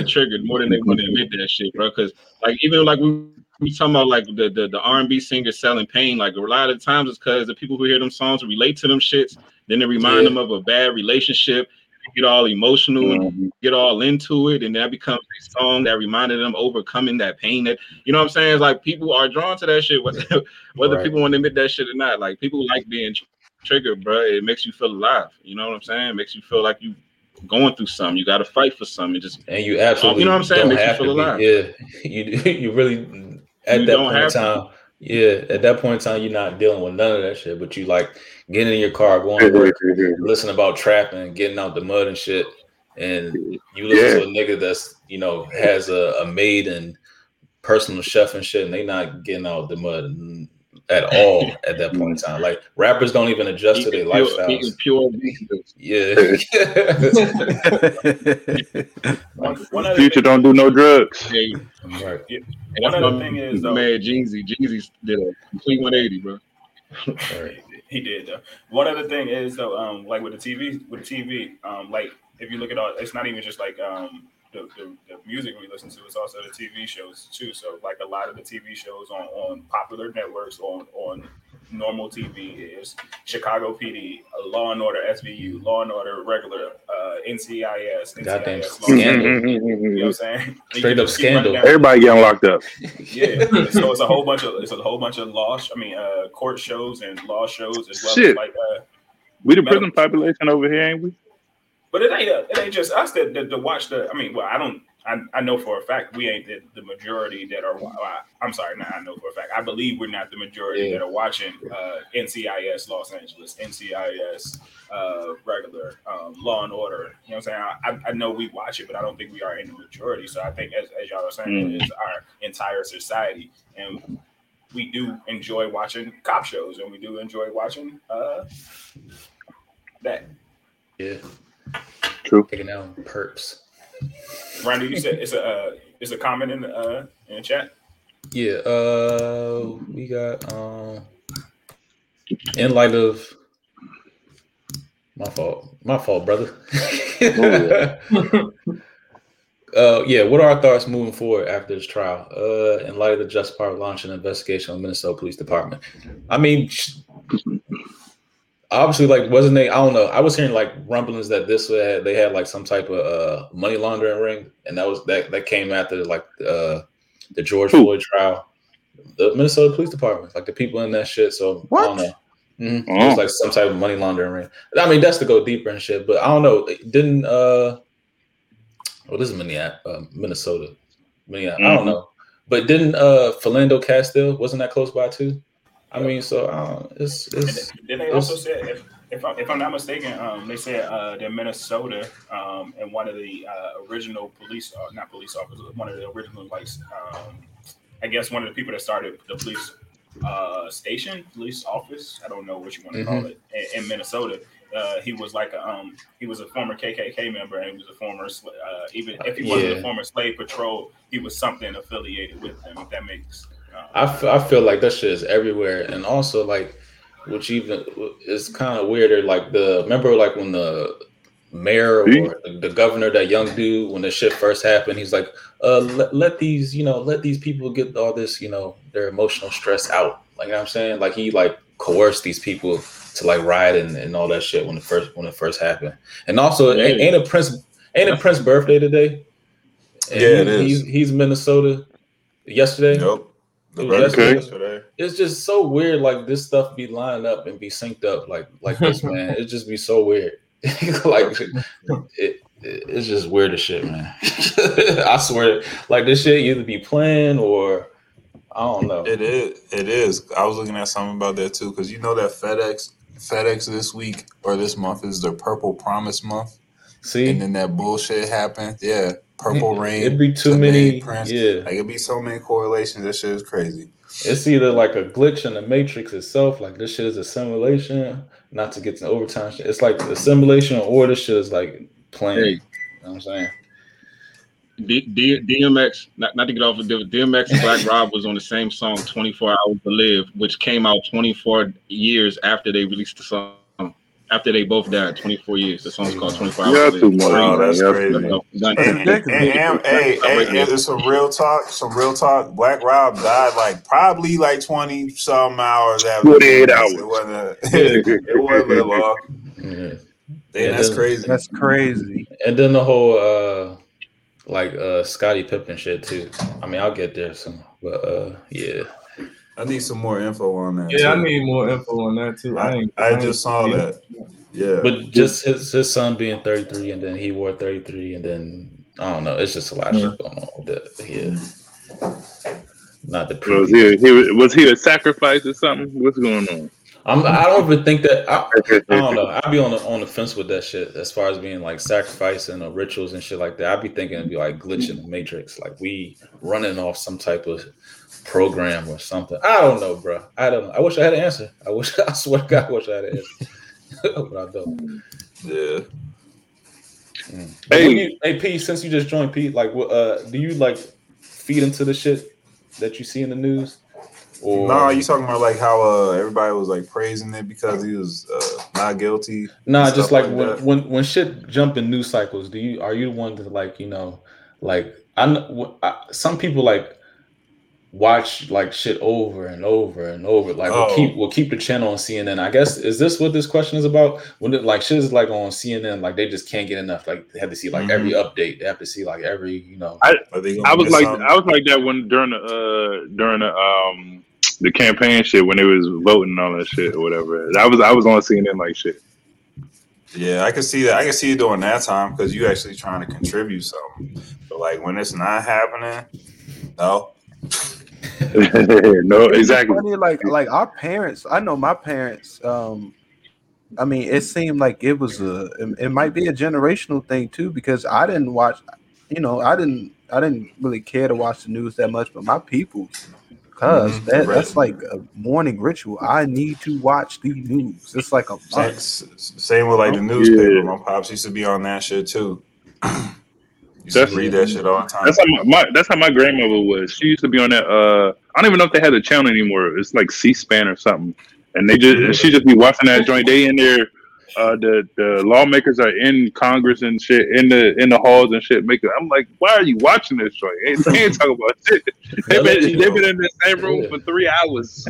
triggered more than they want to admit that shit, bro. Because like even like we talking about like the R&B singers selling pain. Like a lot of times it's because the people who hear them songs relate to them shits. Then they remind them of a bad relationship. Get all emotional and get all into it, and that becomes a song that reminded them overcoming that pain. That, you know what I'm saying? It's like people are drawn to that shit, whether people want to admit that shit or not. Like people like being triggered, bro. It makes you feel alive. You know what I'm saying? It makes you feel like you going through something. You got to fight for something. And you absolutely, you know what I'm saying? It makes you feel alive. You really at that point in time, you're not dealing with none of that shit, but you like getting in your car, going to work, listening about trapping, getting out the mud and shit, and you listen to a nigga that's, you know, has a maid and personal chef and shit, and they not getting out the mud at all at that point in time. Like rappers don't even adjust to their lifestyles. Future don't do no drugs. Yeah. Right. Yeah. And one other thing is, though, man, Jeezy did a complete 180, bro. Right. He did, though. One other thing is, though, like with the TV, like if you look at all, it's not even just like the music we listen to, it's also the TV shows too. So like a lot of the TV shows on popular networks, on normal TV is Chicago PD, Law and Order SVU, Law and Order regular, NCIS. Goddamn Scandal. You know what I'm saying? Straight up Scandal. Everybody getting locked up. Yeah. So it's a whole bunch of court shows and law shows as well. Shit. As like we the prison population over here, ain't we? But it ain't just us that watch the. I mean, well, I don't. I know for a fact we ain't the majority that are. I'm sorry, I know for a fact. I believe we're not the majority that are watching NCIS Los Angeles, NCIS regular, Law and Order. You know what I'm saying? I know we watch it, but I don't think we are in the majority. So I think, as y'all are saying, it is our entire society, and we do enjoy watching cop shows, and we do enjoy watching that. Yeah. True. Taking out perps. Randall, you said it's a comment in the chat. Yeah. We got in light of my fault, brother. What are our thoughts moving forward after this trial? In light of the Just Part launch and investigation on Minnesota Police Department. I mean. Obviously, like, wasn't they? I don't know. I was hearing like rumblings that they had like some type of money laundering ring, and that came after like the George Floyd trial. The Minnesota Police Department, like the people in that shit. So what? I don't know. Mm-hmm. Oh. It was like some type of money laundering ring. I mean, that's to go deeper and shit. But I don't know. Didn't this is Minnesota. Mm-hmm. I don't know. But didn't Philando Castile wasn't that close by too? I mean, so it's. And then they also said, if I'm not mistaken, they said that Minnesota and one of the original one of the people that started the police station, police office, I don't know what you want to call it, in Minnesota. He was like he was a former KKK member, and he was a former even if he wasn't a former slave patrol, he was something affiliated with them. If that makes. I feel like that shit is everywhere, and also like, which even is kind of weirder. Like remember when the mayor or the governor, that young dude, when the shit first happened, he's like, let these people get all this, you know, their emotional stress out. Like, you know what I'm saying, like he like coerced these people to like riot and all that shit when it first happened. And also, ain't a Prince birthday today? And yeah, it is. He's Minnesota. Yesterday. Nope. It's just so weird, like this stuff be lined up and be synced up like this, man. It just be so weird. Like it's just weird as shit, man. I swear, like this shit either be planned or I don't know. It is. I was looking at something about that too, because you know that FedEx this week or this month is their Purple Promise month. See, and then that bullshit happened. Yeah, Purple Rain. It'd be too many. Prince. Yeah, like it'd be so many correlations. That shit is crazy. It's either like a glitch in the matrix itself, like this shit is a simulation. Not to get to overtime shit. It's like the simulation or this shit is like playing. Hey. You know what I'm saying? DMX, not to get off of DMX and Black Rob was on the same song 24 Hours to Live, which came out 24 years after they released the song. After they both died, 24 years. The song's called 24 Hours to Live. Wow, that's crazy. It's some real talk. Black Rob died like probably like 20-some hours after. 48 hours. It wasn't long. Yeah. Damn, that's crazy. That's crazy. And then the whole... Scottie Pippen shit too. I mean, I'll get there soon, but yeah. I need some more info on that. Yeah, too. I need more info on that too. I just saw that. Yeah, but just his son being 33, and then he wore 33, and then I don't know. It's just a lot of shit going on with that. Yeah, not the previous. Was he a sacrifice or something? What's going on? I don't even think that I don't know. I'd be on the fence with that shit as far as being like sacrificing or rituals and shit like that. I'd be thinking it'd be like glitch in the matrix, like we running off some type of program or something. I don't know, bro. I wish I had an answer. I swear to God, I wish I had an answer, but I don't. Yeah. Mm. Hey, Pete. Since you just joined, Pete, like, do you like feed into the shit that you see in the news? No, you talking about like how everybody was like praising it because he was not guilty. Nah, just like when shit jump in news cycles, are you the one to like, you know, like I some people like watch like shit over and over and over. Like we'll keep the channel on CNN. I guess is this what this question is about? When it, like shit is like on CNN, like they just can't get enough. Like they have to see like every update. They have to see like every, you know. I was like that when during the the campaign shit when they was voting and all that shit or whatever. I was on CNN like shit. Yeah, I can see that. I can see you during that time because you actually trying to contribute something. But like when it's not happening, no. No, exactly. Funny, like our parents. I know my parents. I mean, it seemed like it was It might be a generational thing too because I didn't watch. You know, I didn't really care to watch the news that much. But my people. Cause that's like a morning ritual. I need to watch the news. It's like a same with like the newspaper. Yeah. My pops used to be on that shit too. Used to read that shit all the time. That's how my grandmother was. She used to be on that. I don't even know if they had a channel anymore. It's like C-SPAN or something. And she just be watching that joint. They in there. The lawmakers are in Congress and shit in the halls and shit. I'm like, why are you watching this joint? They ain't talking about shit. They've been in the same room for 3 hours.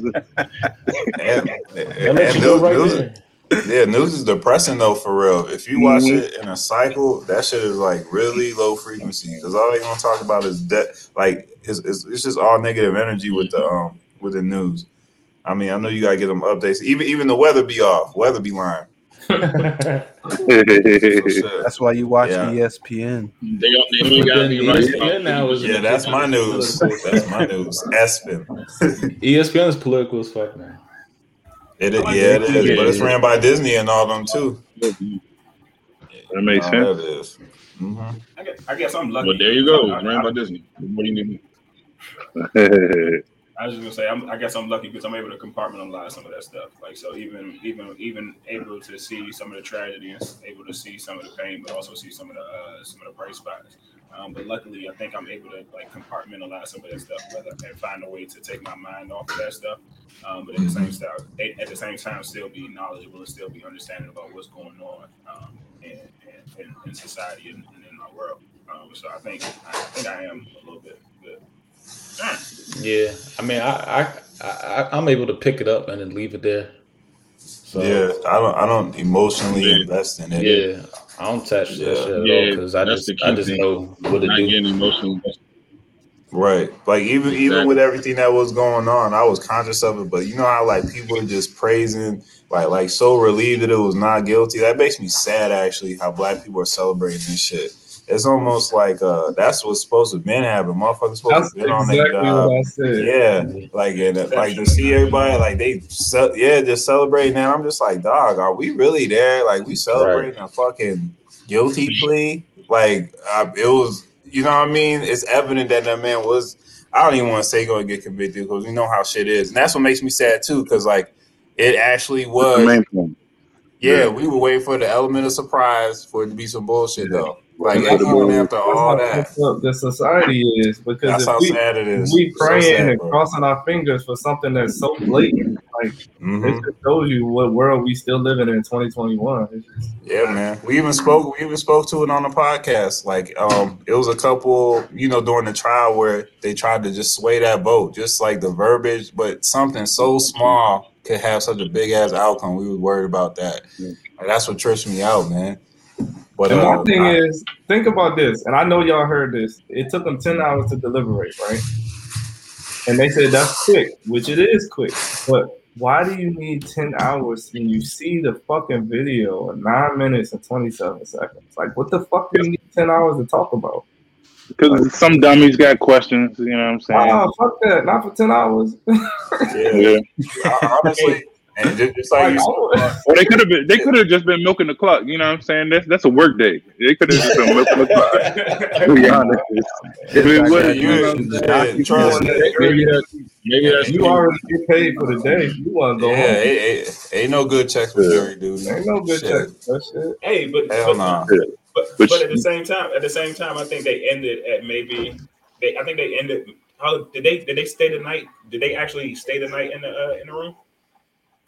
News is depressing though, for real. If you watch it in a cycle, that shit is like really low frequency because all they gonna talk about is death. Like it's just all negative energy with the news. I mean, I know you gotta get them updates. Even the weather be off. Weather be lying. That's why you watch ESPN. They gotta be right. Yeah, that's my news. That's my news. ESPN. ESPN is political as fuck, man. It is. But it's ran by Disney and all them too. That makes sense. That is. Mm-hmm. I guess I'm lucky. Well, there you go. It's ran by Disney. What do you need? I was just gonna say, I guess I'm lucky because I'm able to compartmentalize some of that stuff. Like, so even able to see some of the tragedy and able to see some of the pain, but also see some of the bright spots. But luckily, I think I'm able to like compartmentalize some of that stuff, and find a way to take my mind off of that stuff. But at the same time, still be knowledgeable and still be understanding about what's going on in society and in our world. So I think I am a little bit good. Yeah, I mean, I'm able to pick it up and then leave it there. So, yeah, I don't emotionally invest in it. Yeah, I don't touch that shit at all because I just know what to do. Right, like even with everything that was going on, I was conscious of it. But you know how like people are just praising, like so relieved that it was not guilty. That makes me sad actually. How black people are celebrating this shit. It's almost like that's what's supposed to been happening. Motherfuckers supposed that's to been exactly on their job. What I said. Yeah, like and like to see everybody like they just celebrating. And I'm just like, dog, are we really there? Like we celebrating a fucking guilty plea? Like it was, you know what I mean? It's evident that that man was. I don't even want to say going to get convicted because we know how shit is, and that's what makes me sad too. Because like it actually was. Yeah, we were waiting for the element of surprise for it to be some bullshit though. Like even after all that, the society is because that's how sad it is. We praying and crossing our fingers for something that's so blatant. Like it just shows you what world we still living in 2021. Yeah, man. We even spoke to it on the podcast. Like it was a couple, you know, during the trial where they tried to just sway that vote, just like the verbiage, but something so small could have such a big ass outcome. We were worried about that. Yeah. Like, that's what trips me out, man. But and one thing is, think about this, and I know y'all heard this. It took them 10 hours to deliberate, right? And they said that's quick, which it is quick. But why do you need 10 hours when you see the fucking video in 9 minutes and 27 seconds? Like, what the fuck do you need 10 hours to talk about? Because like, some dummies got questions, you know what I'm saying? Oh, fuck that. Not for 10 hours. Yeah. Honestly. And just like well, they could have just been milking the clock. You know what I'm saying? That's a work day. They could have just been milking the clock. Maybe you already get paid for the day. You want to go home? Ain't no good check for jury duty. Ain't no good check. That's it. Hey, but at the same time, I think they ended at maybe. I think they ended. How did they? Did they stay the night? Did they actually stay the night in the room?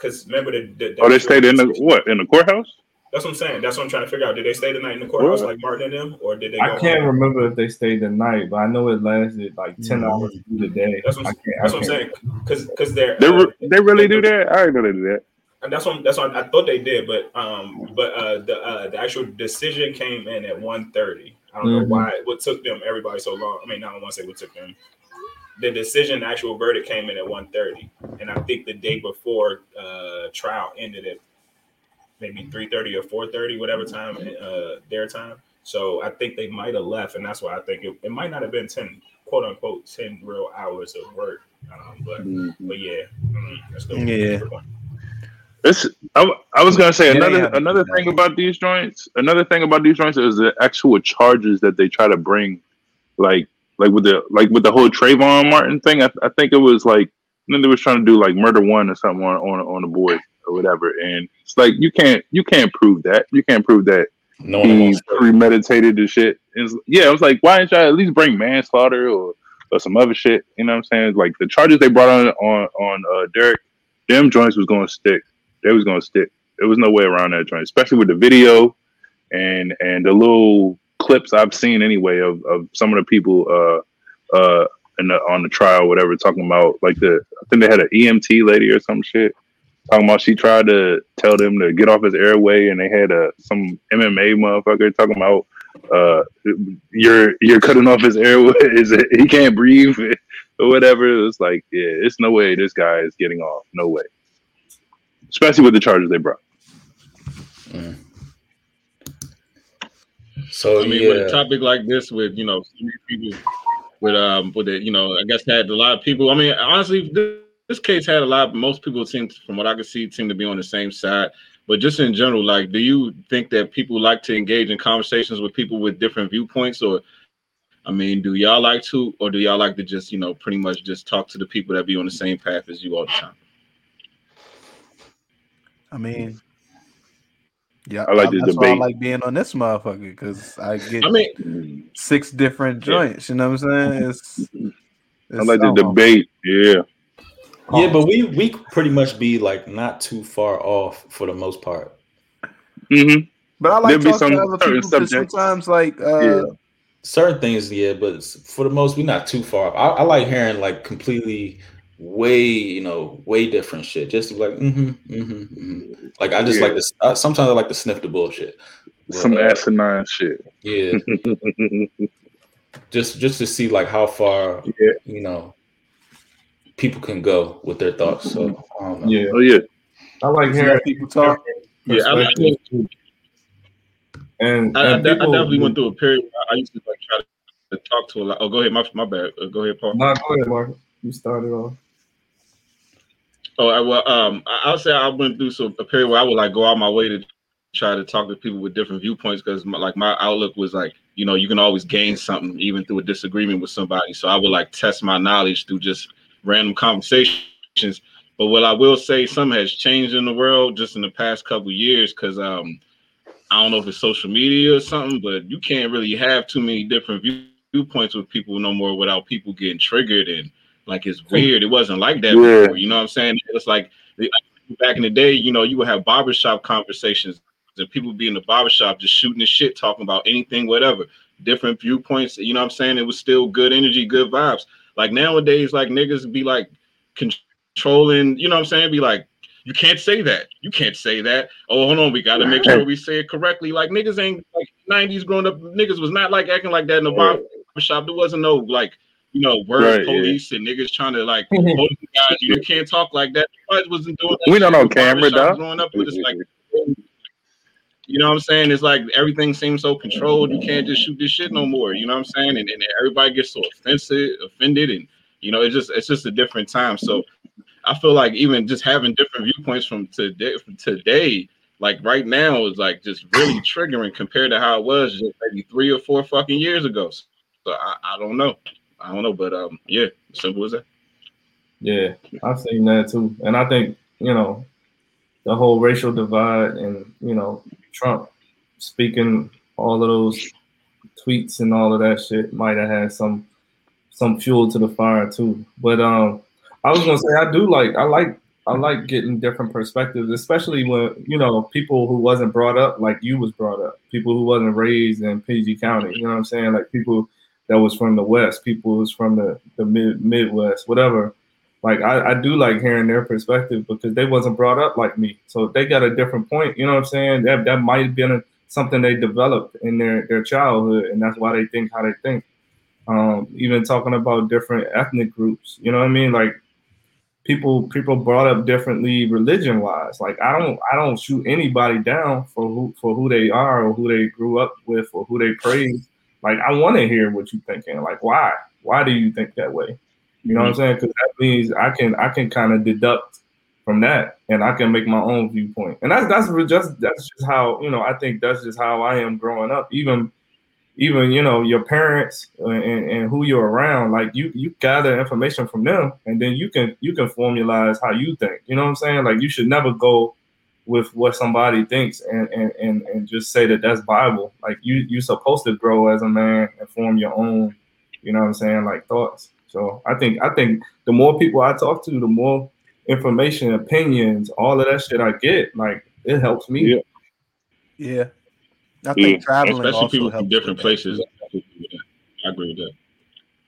Because remember the they stayed in the in the courthouse? That's what I'm saying. That's what I'm trying to figure out. Did they stay the night in the courthouse like Martin and them, or did they? I can't remember if they stayed the night, but I know it lasted like 10 hours through the day. That's what I'm saying. Because they really do that. I really do that. And that's what I thought they did, but the actual decision came in at 1:30. I don't know why. What took them everybody so long? I mean, I don't want to say what took them. The decision, the actual verdict came in at 1:30, and I think the day before trial ended at maybe 3:30 or 4:30, whatever time their time. So I think they might have left, and that's why I think it might not have been 10 quote unquote 10 real hours of work. But yeah, that's the one. I was gonna say another thing about these joints. Another thing about these joints is the actual charges that they try to bring, Like with the whole Trayvon Martin thing, I think it was like then they was trying to do like murder one or something on the boy or whatever, and it's like you can't prove that. You can't prove that no he premeditated the shit. It's, I was like, why didn't y'all at least bring manslaughter or some other shit? You know what I'm saying? Like the charges they brought on Derek, them joints was gonna stick. They was gonna stick. There was no way around that joint, especially with the video and the little clips I've seen anyway of some of the people on the trial, whatever, talking about like I think they had an EMT lady or some shit talking about she tried to tell them to get off his airway, and they had some MMA motherfucker talking about you're cutting off his airway, he can't breathe or whatever. It's like it's no way this guy is getting off, no way, especially with the charges they brought. So I mean, with a topic like this, with so many people, with it, I guess had a lot of people. I mean, honestly, this case had most people seem, from what I could see, seem to be on the same side. But just in general, like, do you think that people like to engage in conversations with people with different viewpoints, or, I mean, do y'all like to just, pretty much just talk to the people that be on the same path as you all the time? I mean. Yeah, I like this debate. Why I like being on this motherfucker, because I get 6 different joints. You know what I'm saying? I like the debate. Yeah. Yeah, but we pretty much be like not too far off for the most part. Mm-hmm. But I like talking to other people because sometimes like certain things, but for the most, we're not too far off. I like hearing like completely. Way different shit. Just like, Like I just like to. Sometimes I like to sniff the bullshit. Some asinine shit. Yeah. just to see like how far people can go with their thoughts. So I don't know. I like hearing people talk. Yeah. And I definitely went through a period where I used to like try to talk to a lot. Oh, go ahead, my bad. Go ahead, Paul. No, go ahead, Marcus. You started off. Oh, well, I'll say I went through a period where I would like go out my way to try to talk to people with different viewpoints because like my outlook was like, you know, you can always gain something even through a disagreement with somebody. So I would like test my knowledge through just random conversations. But what I will say, something has changed in the world just in the past couple of years because I don't know if it's social media or something, but you can't really have too many different viewpoints with people no more without people getting triggered and like it's weird. It wasn't like that before, you know what I'm saying? It's like back in the day, you know, you would have barbershop conversations and people be in the barbershop just shooting the shit, talking about anything, whatever, different viewpoints, you know what I'm saying? It was still good energy, good vibes. Like nowadays, like niggas be like controlling, you know what I'm saying? Be like, you can't say that. You can't say that. Oh, hold on. We got to make sure we say it correctly. Like niggas ain't like 90s growing up. Niggas was not like acting like that in the barbershop. There wasn't no like, you know, words police and niggas trying to like, oh, guys, you can't talk like that. I wasn't doing that. We don't know camera though. Growing up, it's like, you know what I'm saying? It's like everything seems so controlled. You can't just shoot this shit no more. You know what I'm saying? And everybody gets so offended, and you know, it's just a different time. So I feel like even just having different viewpoints from today, like right now, is like just really triggering compared to how it was just maybe 3 or 4 fucking years ago. So I don't know, but yeah, simple as that. Yeah, I've seen that too, and I think you know the whole racial divide, and you know Trump speaking all of those tweets and all of that shit might have had some fuel to the fire too, but I was gonna say I like getting different perspectives, especially when you know people who wasn't brought up like you was brought up, people who wasn't raised in PG County, you know what I'm saying? Like people that was from the West, people who's from the Midwest, whatever. Like I do like hearing their perspective because they wasn't brought up like me, so they got a different point. You know what I'm saying? That might have been something they developed in their childhood, and that's why they think how they think. Even talking about different ethnic groups, you know what I mean? Like. People brought up differently religion wise. Like I don't shoot anybody down for who they are or who they grew up with or who they praise. Like I want to hear what you're thinking. Like why do you think that way? You know what I'm saying? Because that means I can kind of deduct from that and I can make my own viewpoint. And that's just how you know I think that's just how I am growing up. Even you know your parents and who you're around, like you gather information from them, and then you can formalize how you think. You know what I'm saying? Like you should never go with what somebody thinks and just say that's Bible. Like you're supposed to grow as a man and form your own. You know what I'm saying? Like thoughts. So I think the more people I talk to, the more information, opinions, all of that shit I get. Like it helps me. Yeah. I think traveling, especially also people from different places. I agree with that.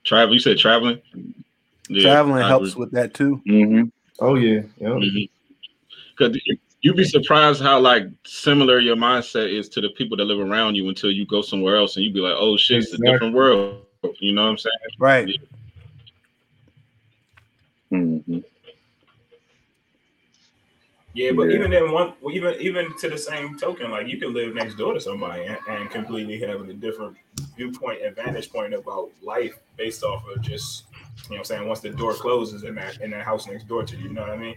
Travel, you said traveling? Yeah, traveling helps with that too. Mm-hmm. Oh yeah, because you'd be surprised how like similar your mindset is to the people that live around you until you go somewhere else and you be like, oh shit, exactly. It's a different world. You know what I'm saying? Right. Yeah. Mm-hmm. Yeah, but even to the same token, like you can live next door to somebody and completely have a different viewpoint and vantage point about life based off of just, you know what I'm saying, once the door closes in that house next door to you, you know what I mean?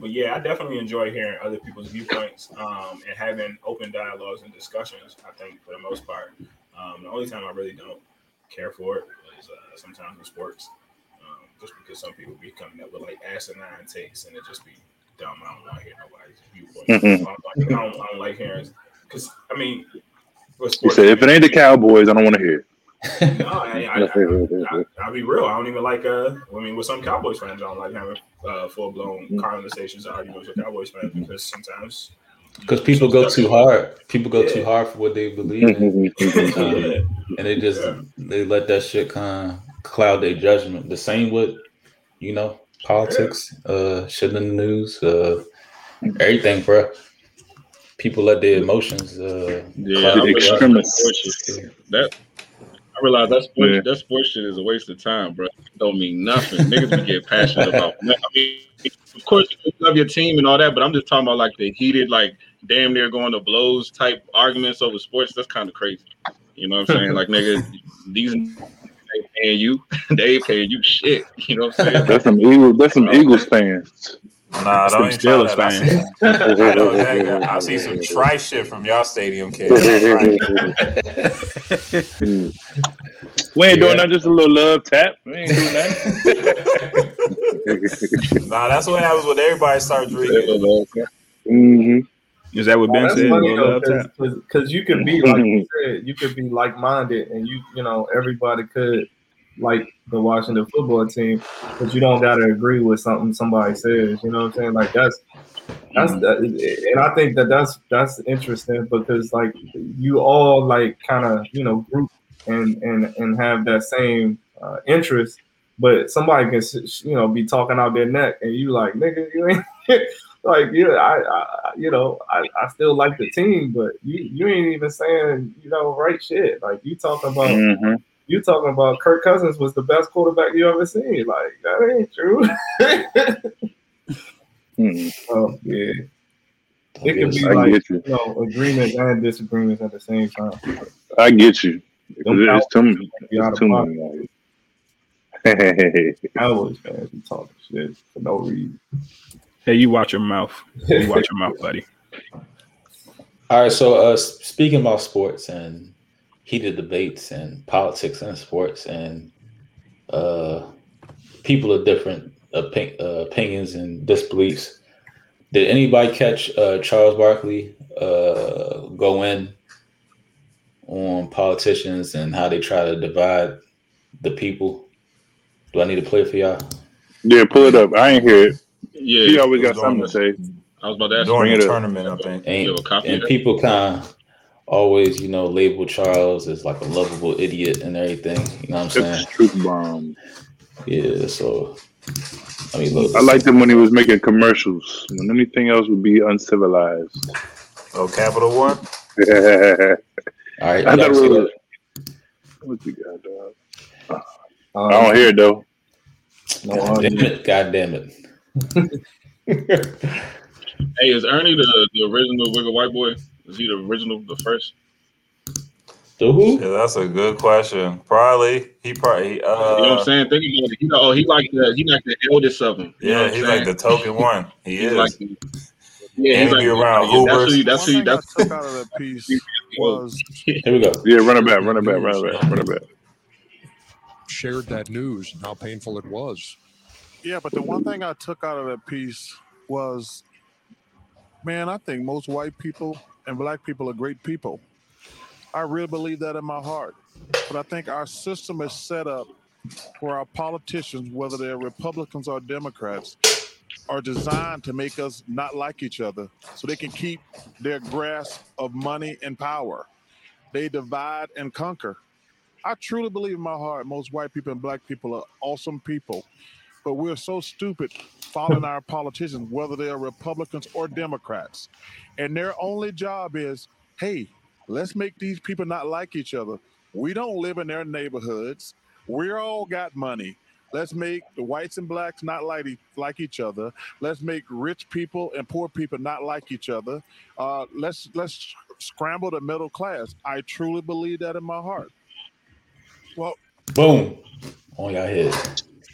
But yeah, I definitely enjoy hearing other people's viewpoints and having open dialogues and discussions, I think, for the most part. The only time I really don't care for it is sometimes in sports, just because some people be coming up with like asinine takes and it just be dumb. I don't want to hear nobody's viewpoint. Mm-hmm. I don't like hearing because I mean, you said if it ain't the Cowboys, I don't want to hear it. No, I'll be real. I don't even like. I mean, with some Cowboys fans, I don't like having full blown conversations or arguments with Cowboys fans because sometimes people go too hard. People go too hard for what they believe in, and they just they let that shit kind of cloud their judgment. The same with you know. Politics, shit in the news, everything, bro. People let their emotions. Yeah, I extremists. That realize that sports, that sports shit is a waste of time, bro. It don't mean nothing. Niggas be getting passionate about. I mean, of course, you love your team and all that, but I'm just talking about like the heated, like damn near going to blows type arguments over sports. That's kind of crazy. You know what I'm saying? Like, nigga, these they paying you, they paying you shit. You know what I'm saying? That's some Eagles. That's some Eagles fans. Nah, don't even tell us, man. I see some trice shit from y'all stadium kids. We ain't doing nothing, just a little love tap. We ain't doing that. Nah, that's what happens when everybody starts drinking. Mm-hmm. Is that what Ben said? Because you could be, like you said, you could be like-minded, and you know, everybody could like the Washington football team, but you don't gotta agree with something somebody says. You know what I'm saying? Like that's and I think that's interesting because like you all like kind of, you know, group and have that same interest, but somebody can, you know, be talking out their neck and you like, nigga, you ain't like, yeah, I you know, I still like the team, but you ain't even saying, you know, right shit. Like you talking about. Mm-hmm. You talking about Kirk Cousins was the best quarterback you ever seen? Like that ain't true. Oh yeah, it can be like, you know, agreements and disagreements at the same time. I get you. It's too many. It's too many. I always be talking shit for no reason. Hey, you watch your mouth. You watch your mouth, buddy. All right. So speaking about sports and heated debates and politics and sports and people of different opinions and disbeliefs. Did anybody catch Charles Barkley go in on politicians and how they try to divide the people? Do I need to play it for y'all? Yeah, pull it up. I ain't hear it. Yeah, he always got something to say. I was about to ask during the tournament, I think. And people kind of always, you know, label Charles as like a lovable idiot and everything. You know what I'm saying? Truth bomb. Yeah, so I mean, look, I liked him when he was making commercials. When anything else would be uncivilized. Oh, Capital One. Yeah. All right, I thought it was. What you got, dog? I don't hear it though. God damn it! Hey, is Ernie the original Wiggle White Boy? Is he the first? The who? Yeah, that's a good question. Probably. You know what I'm saying? Think about it. You know, he like the eldest of them. Yeah, he's like the token one. He is. Like the, he's like around Ubers. That's who. Out of that piece was. Here we go. Yeah, run it back. Shared that news and how painful it was. Yeah, but the one thing I took out of that piece was, man, I think most white people and black people are great people. I really believe that in my heart. But I think our system is set up where our politicians, whether they're Republicans or Democrats, are designed to make us not like each other so they can keep their grasp of money and power. They divide and conquer. I truly believe in my heart most white people and black people are awesome people. But we're so stupid following our politicians, whether they are Republicans or Democrats. And their only job is, hey, let's make these people not like each other. We don't live in their neighborhoods. We all got money. Let's make the whites and blacks not like each other. Let's make rich people and poor people not like each other. Let's scramble the middle class. I truly believe that in my heart. Well, boom. On your head.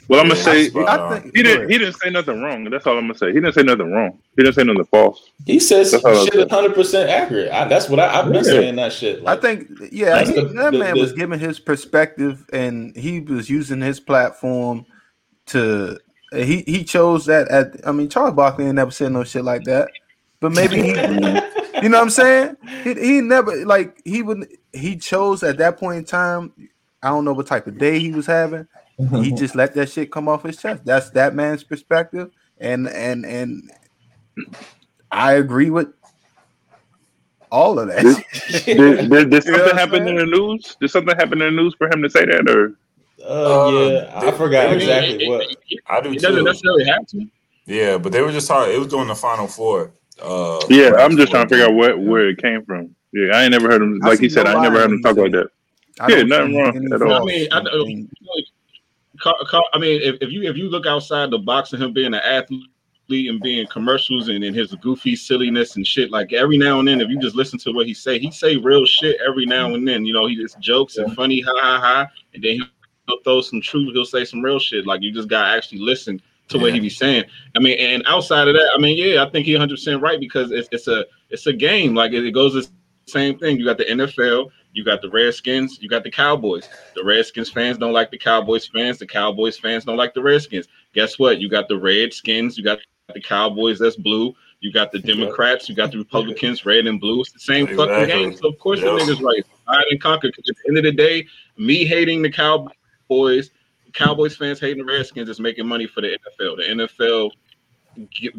Well, I'm gonna say I think he didn't say nothing wrong. That's all I'm gonna say. He didn't say nothing wrong. He didn't say nothing false. He says shit 100% accurate. That's what I've been saying. That shit. Like, I think that man was giving his perspective, and he was using his platform to. He chose that. Charles Barkley never said no shit like that. But maybe he, you know what I'm saying? He never like he would. He chose at that point in time. I don't know what type of day he was having. He just let that shit come off his chest. That's that man's perspective, and I agree with all of that. Did something happen in the news? Did something happen in the news for him to say that? Or I forgot exactly what. I do. It doesn't necessarily have to. Yeah, but they were just talking. It was during the Final Four. I'm just trying to figure out where it came from. Yeah, I ain't never heard him. Like he said, I never heard him talk like that. Yeah, nothing wrong at all. I mean, if you look outside the box of him being an athlete and being commercials and his goofy silliness and shit, like every now and then, if you just listen to what he say real shit every now and then. You know, he just jokes and funny, ha ha ha, and then he'll throw some truth. He'll say some real shit. Like you just gotta actually listen to what he be saying. I mean, and outside of that, I mean, yeah, I think he's 100% right because it's a game. Like it goes the same thing. You got the NFL. You got the Redskins, you got the Cowboys. The Redskins fans don't like the Cowboys fans. The Cowboys fans don't like the Redskins. Guess what? You got the Redskins, you got the Cowboys, that's blue. You got the Democrats, you got the Republicans, red and blue. It's the same fucking game. So, of course, the niggas right. Divide and conquer. Because at the end of the day, me hating the Cowboys fans hating the Redskins is making money for the NFL. The NFL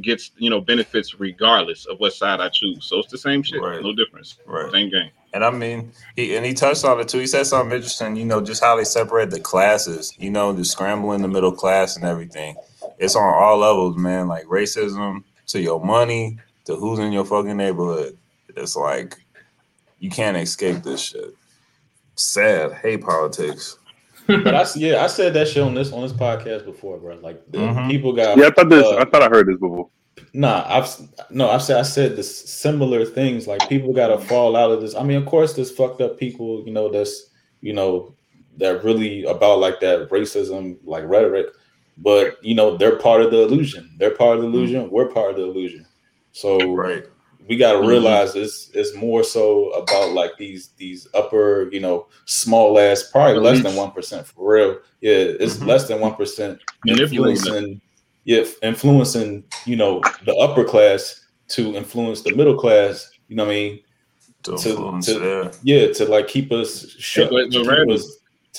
gets, you know, benefits regardless of what side I choose. So it's the same shit. Right. No difference. Right. Same game. And I mean, he touched on it too. He said something interesting, you know, just how they separate the classes, you know, the scrambling the middle class and everything. It's on all levels, man, like racism to your money to who's in your fucking neighborhood. It's like you can't escape this shit. Sad. Hate politics. But I said that shit on this podcast before, bro. Like the people got. Yeah, I thought I heard this before. Nah, I said the similar things. Like people got to fall out of this. I mean, of course, there's fucked up people, you know, that's, you know, that really about like that racism, like rhetoric. But you know, they're part of the illusion. We're part of the illusion. So we got to realize it's more so about like these upper, you know, small ass, probably less than 1% for real. Yeah, it's less than 1% influencing, you know, the upper class to influence the middle class. You know what I mean? To like keep us shut, to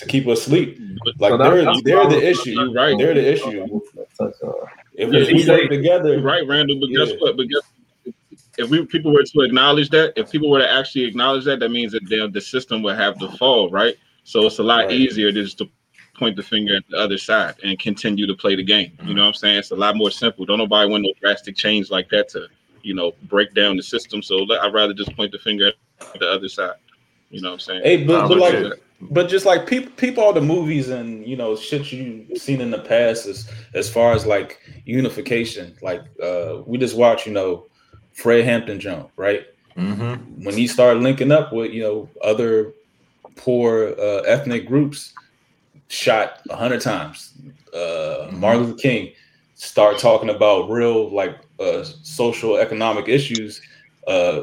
keep us asleep. Like they're the issue, right? They're the issue. If we work together, right, Randall? But guess what? But guess if people were to acknowledge that, if people were to actually acknowledge that, that means that the system would have to fall, right? So it's a lot easier just to point the finger at the other side and continue to play the game. You know what I'm saying? It's a lot more simple. Don't nobody want no drastic change like that to, you know, break down the system. So I'd rather just point the finger at the other side. You know what I'm saying? Hey, but just like people, all the movies and, you know, shit you've seen in the past as far as like unification, like we just watch, you know, Fred Hampton jump, right? When he started linking up with, you know, other poor ethnic groups, shot 100 times. Martin Luther King start talking about real like social economic issues,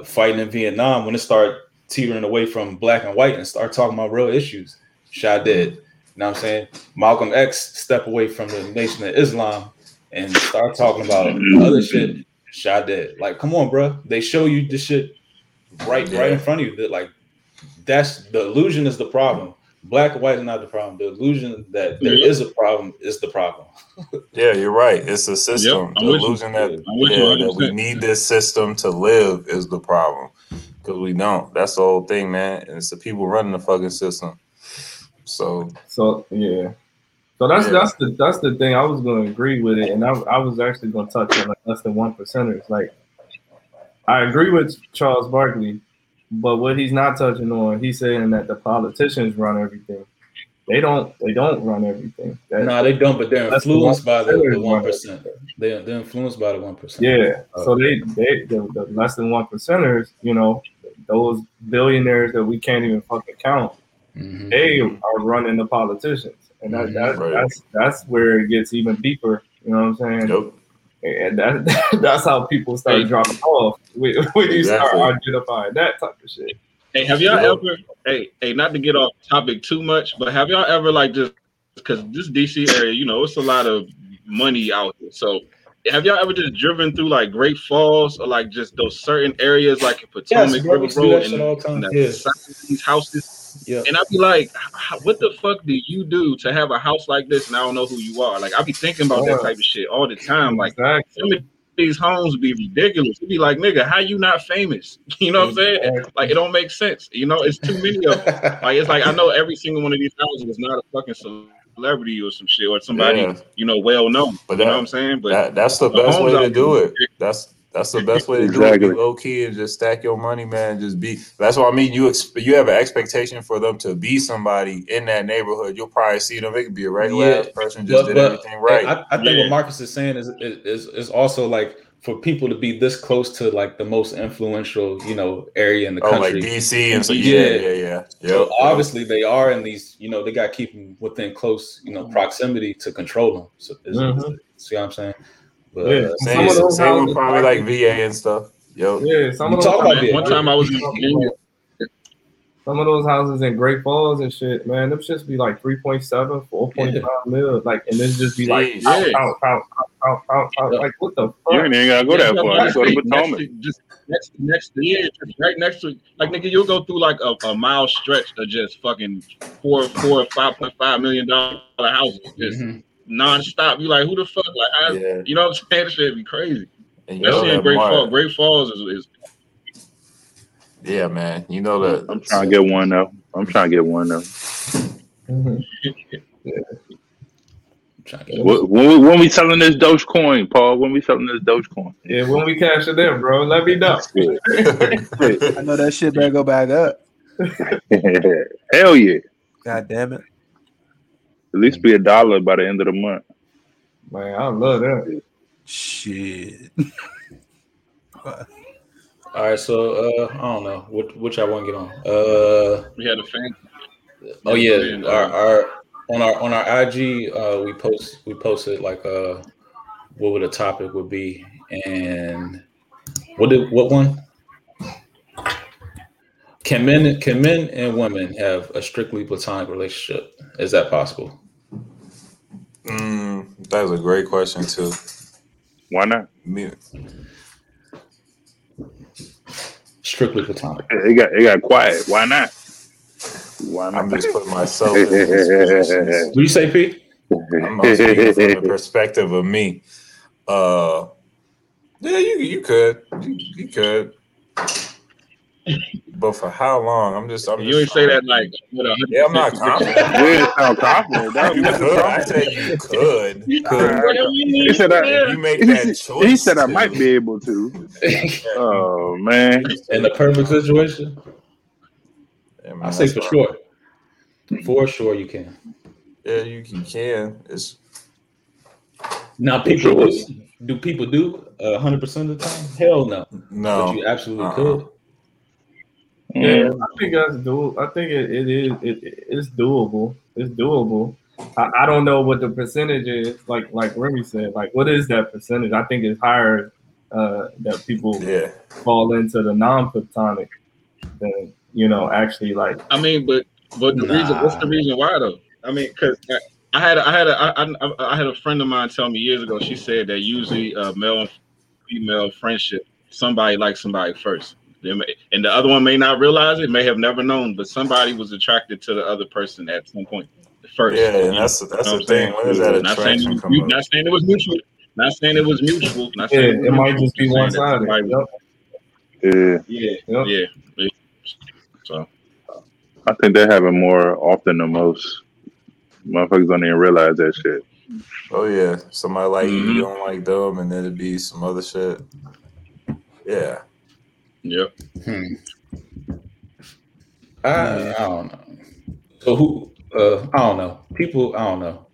fighting in Vietnam. When it started teetering away from black and white and start talking about real issues, shot dead. You know what I'm saying? Malcolm X step away from the Nation of Islam and start talking about other shit, shot dead. Like, come on, bro. They show you this shit right in front of you. That like that's the illusion is the problem. Black and white is not the problem. The illusion that there is a problem is the problem. Yeah, you're right. It's a system. The illusion that we need this system to live is the problem. Because we don't. That's the whole thing, man. And it's the people running the fucking system. So that's the thing. I was going to agree with it. And I was actually going to touch on like less than 1%ers. Like, I agree with Charles Barkley. But what he's not touching on, he's saying that the politicians run everything. They don't run everything. They don't. But they're influenced by the 1%. They're influenced by the 1%. Yeah. So the less than 1%ers, you know, those billionaires that we can't even fucking count. They are running the politicians, and that's where it gets even deeper. You know what I'm saying? Yep. And that's how people start dropping off when you start identifying that type of shit. Hey, have y'all ever? Hey, not to get off topic too much, but have y'all ever like just because this DC area, you know, it's a lot of money out here. So, have y'all ever just driven through like Great Falls or like just those certain areas like in Potomac River Road and these houses? Yeah. And I'd be like, what the fuck do you do to have a house like this? And I don't know who you are. Like, I'd be thinking about that type of shit all the time. Like, some of these homes be ridiculous. It'd be like, nigga, how you not famous? You know what I'm saying? Like, it don't make sense. You know, it's too many of them. Like, it's like, I know every single one of these houses is not a fucking celebrity or some shit or somebody, you know, well known. But you know what I'm saying? But that's the best way to do it. That's That's the best way to do it. Be low key and just stack your money, man. Just be. That's what I mean. You have an expectation for them to be somebody in that neighborhood. You'll probably see them. They could be a regular ass person, just did everything right. I think what Marcus is saying is also like, for people to be this close to like the most influential, you know, area in the country, like DC and so So obviously they are in these, you know, they got to keep them within close, you know, proximity to control them. So see what I'm saying? But, same with probably like VA and stuff. One time I was in Virginia. Some of those houses in Great Falls and shit, man, them shits be like 3.7, 4.5 mil. Like, and this just be like, out. Like, what the fuck? You ain't even gotta go that far. Next to, like, nigga, you'll go through like a mile stretch of just fucking four, $5.5 million houses, just nonstop. You like, who the fuck? Like, you know what I'm saying? This shit be crazy. Especially in Great Falls. Great Falls is yeah, man. You know that. I'm trying to get one though. When we selling this Dogecoin, Paul? When we selling this Dogecoin? Yeah, when we cash it in, bro. Let me know. I know that shit better go back up. Hell yeah! God damn it! At least be $1 by the end of the month. Man, I love that. Shit. All right, so I don't know which I want to get on. We had a fan. Oh yeah, our IG, we posted like what would a topic would be, and what one? Can men and women have a strictly platonic relationship? Is that possible? That was a great question too. Why not? Me. Strictly platonic. It got quiet. Why not? I'm just putting myself in this position. What do you say, Pete? I'm speaking from the perspective of me. Yeah, you could. But for how long? You ain't say that like. I'm not confident. I said you could. He said you make that choice. He said I might be able to. Oh man! In the perfect situation, I say for sure. For sure, you can. Yeah, you can. It's now people do 100% of the time. Hell no. No, but you absolutely could. Yeah, I think that's doable. I think it's doable. It's doable. I don't know what the percentage is. Like Remy said, like what is that percentage? I think it's higher that people fall into the non-platonic than actually like. I mean, but the reason what's the reason why though? I mean, because I had a friend of mine tell me years ago. She said that usually male and female friendship, somebody likes somebody first. And the other one may not realize it, may have never known, but somebody was attracted to the other person at some point first. Yeah, and that's the thing. When is that attraction come up? Not saying it was mutual. Not saying it was mutual. Not saying it might just be one sided. Yeah. So, I think that happens more often than most. Motherfuckers don't even realize that shit. Oh yeah, somebody like you don't like them, and then it'd be some other shit. Yeah. Yep. I don't know. So who? I don't know. People. I don't know.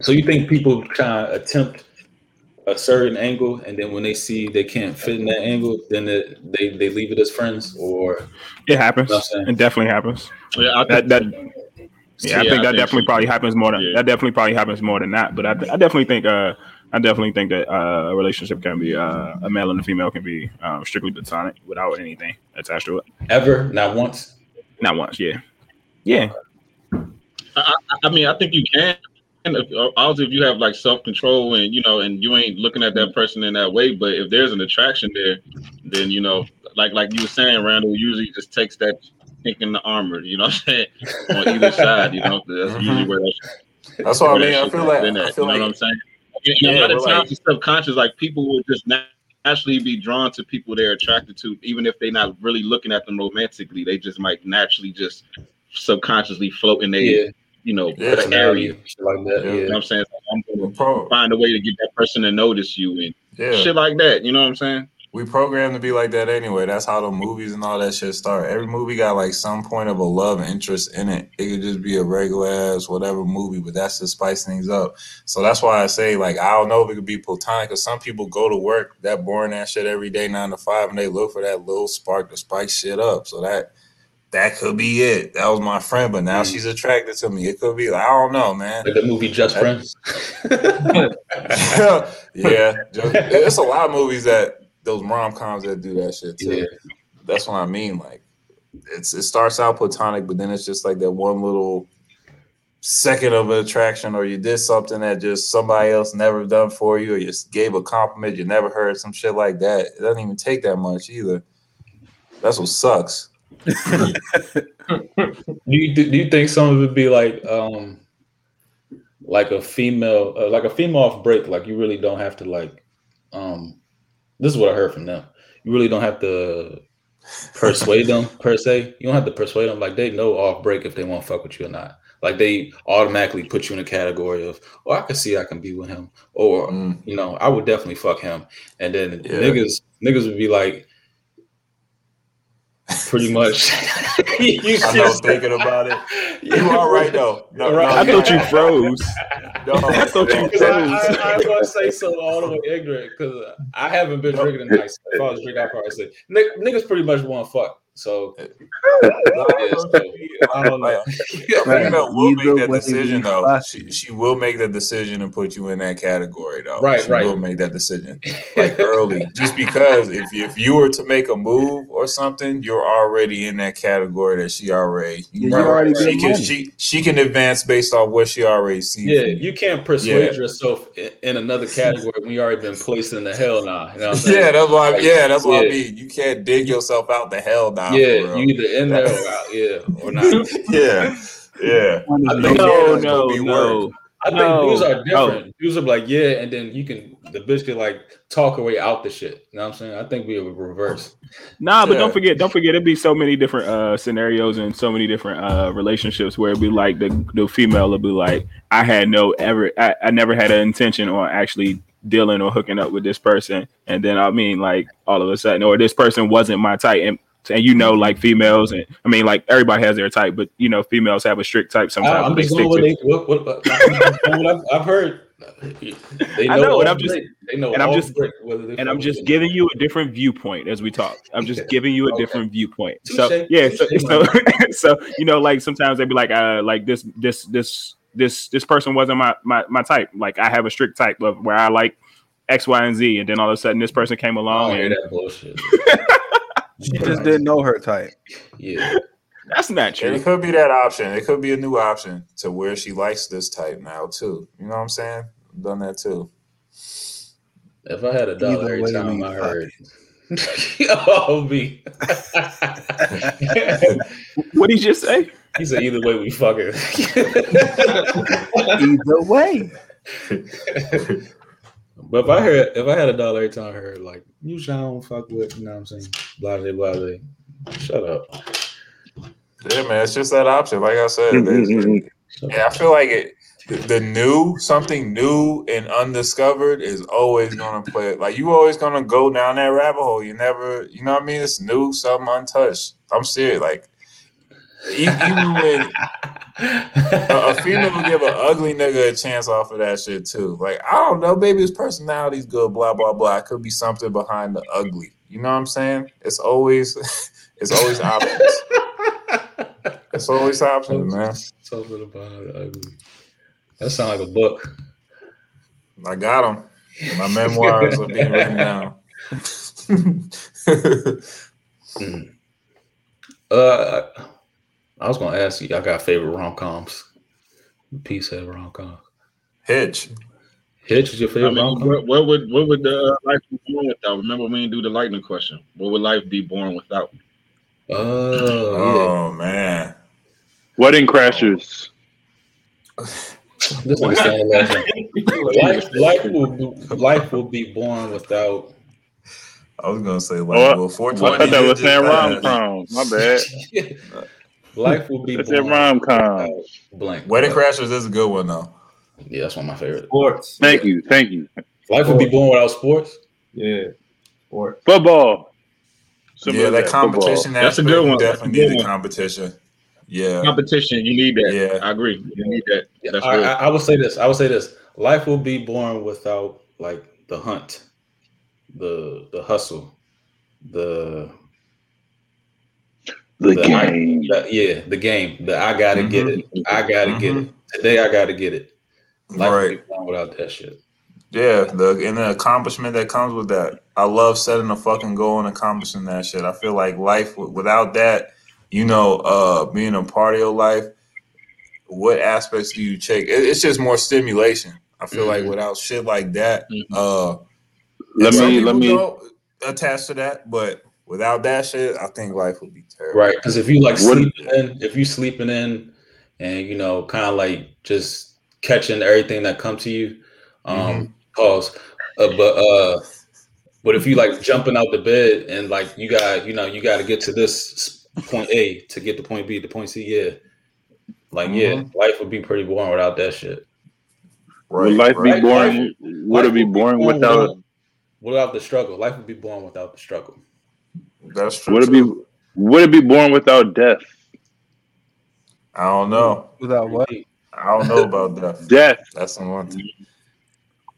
So you think people try to attempt a certain angle, and then when they see they can't fit in that angle, then they leave it as friends, or it happens. It definitely happens. Yeah, that definitely probably happens more than that. But I definitely think that a relationship can be a male and a female can be strictly platonic without anything attached to it. Ever? Not once? Not once, yeah. Yeah. I mean, I think you can. Obviously, if you have like self-control and, and you ain't looking at that person in that way, but if there's an attraction there, then, like you were saying, Randall, usually just takes that kink in the armor, you know what I'm saying? On either side, that's usually where that's what I mean. I feel like, what I'm saying? And a lot of times, it's subconscious. Like people will just naturally be drawn to people they're attracted to, even if they're not really looking at them romantically. They just might naturally just subconsciously float in their, area like that. Yeah. You know what I'm saying? So I'm gonna find a way to get that person to notice you and shit like that. You know what I'm saying? We programmed to be like that anyway. That's how the movies and all that shit start. Every movie got like some point of a love interest in it. It could just be a regular ass whatever movie, but that's to spice things up. So that's why I say, like, I don't know if it could be platonic, because some people go to work, that boring ass shit every day, 9 to 5, and they look for that little spark to spice shit up. So that could be it. That was my friend, but now she's attracted to me. It could be, like, I don't know, man. Like the movie Just Friends. Yeah. It's a lot of movies that, those rom-coms that do that shit too. Yeah. That's what I mean. Like, it starts out platonic, but then it's just like that one little second of an attraction, or you did something that just somebody else never done for you, or you gave a compliment you never heard, some shit like that. It doesn't even take that much either. That's what sucks. Do you think some of it be like a female off break? Like, you really don't have to this is what I heard from them. You really don't have to persuade them per se. You don't have to persuade them. Like, they know off break if they want to fuck with you or not. Like, they automatically put you in a category of, oh, I can see I can be with him, or you know, I would definitely fuck him. And then niggas would be like, pretty much. I know, thinking about it. You all right though? No, I thought you froze. No, I thought you froze. I was gonna say so all the way ignorant, because I haven't been drinking tonight. So if I was drinking, I probably say niggas pretty much want to fuck. So, I don't know. Female will make that decision though. She will make that decision and put you in that category though. Right, she will make that decision like early, just because if you were to make a move or something, you're already in that category that she already. She can advance based off what she already seen. Yeah, you can't persuade yourself in another category when you already been placed in the hell now. You know what I'm that's why I mean. You can't dig yourself out the hell now. Yeah, you either in there or out, or not. Yeah. No. I think dudes are different. No. Dudes are like, and then you can, the bitch can like talk her way out the shit. You know what I'm saying? I think we would reverse. Nah, but don't forget, it'd be so many different scenarios and so many different relationships where it'd be like the female would be like, I never had an intention on actually dealing or hooking up with this person, and then I mean, like, all of a sudden, or this person wasn't my type. And you know, like, females, and I mean, like, everybody has their type, but you know, females have a strict type sometimes. I'm just I've heard. They know. I know, and I'm just, they know, and I'm just, and I'm just giving you a different viewpoint as we talk. I'm just giving you a different viewpoint. So you know, like, sometimes they'd be like this person wasn't my type. Like, I have a strict type of where I like X, Y, and Z, and then all of a sudden this person came along. I hear that bullshit. She just didn't know her type. Yeah. That's not true. It could be that option. It could be a new option to where she likes this type now, too. You know what I'm saying? I've done that, too. If I had a dollar every time I heard it. Oh, B. What did he just say? He said, either way, we fucking. Either way. But if I had a dollar every time I heard, like, you shall don't fuck with, you know what I'm saying? Blah, blah, blah, blah. Shut up. Yeah, man, it's just that option. Like I said, I feel like the new, something new and undiscovered is always going to play. Like, you always going to go down that rabbit hole. You never, you know what I mean? It's new, something untouched. I'm serious. Like, even when a female will give an ugly nigga a chance off of that shit too. Like, I don't know, maybe his personality's good, blah, blah, blah. It could be something behind the ugly. You know what I'm saying? It's always options. It's always options, man. Something behind the ugly. That sounds like a book. I got them. My memoirs are being written down. I was gonna ask you, y'all got favorite rom-coms? Peace head rom-com. Hitch. Hitch is your favorite rom-com? What would the life be born without? Remember, we didn't do the lightning question. What would life be born without? Oh, man. Wedding Crashers. This is saying life will be born without. I was gonna say life. Well, I thought that was saying rom-coms. My bad. Life will be. It's a rom-com. Blank. Wedding Crashers is a good one though. Yeah, that's one of my favorites. Sports. Thank you. Life will be born without sports. Yeah. or football. Similar that competition. That's a good one. Definitely need the competition. Yeah, competition. You need that. Yeah, I agree. You need that. That's I would say this. Life will be boring without like the hunt, the hustle, the game. The game. I gotta get it. I gotta get it today. I gotta get it. Life will be boring without that shit. Yeah, the accomplishment that comes with that. I love setting a fucking goal and accomplishing that shit. I feel like life without that, you know, being a part of your life, what aspects do you check? It's just more stimulation. I feel like without shit like that, let me attach to that. But without that shit, I think life would be terrible. Right? Because if you like sleeping in, and you know, kind of like just catching everything that comes to you. But if you like jumping out the bed and like you got to get to this point A to get to point B to point C, life would be pretty boring without that shit. Right. Would life be boring? Would it be boring without the struggle? Life would be boring without the struggle. That's true. Would it be boring without death? I don't know. Without what? I don't know about death. Death. That's the one thing.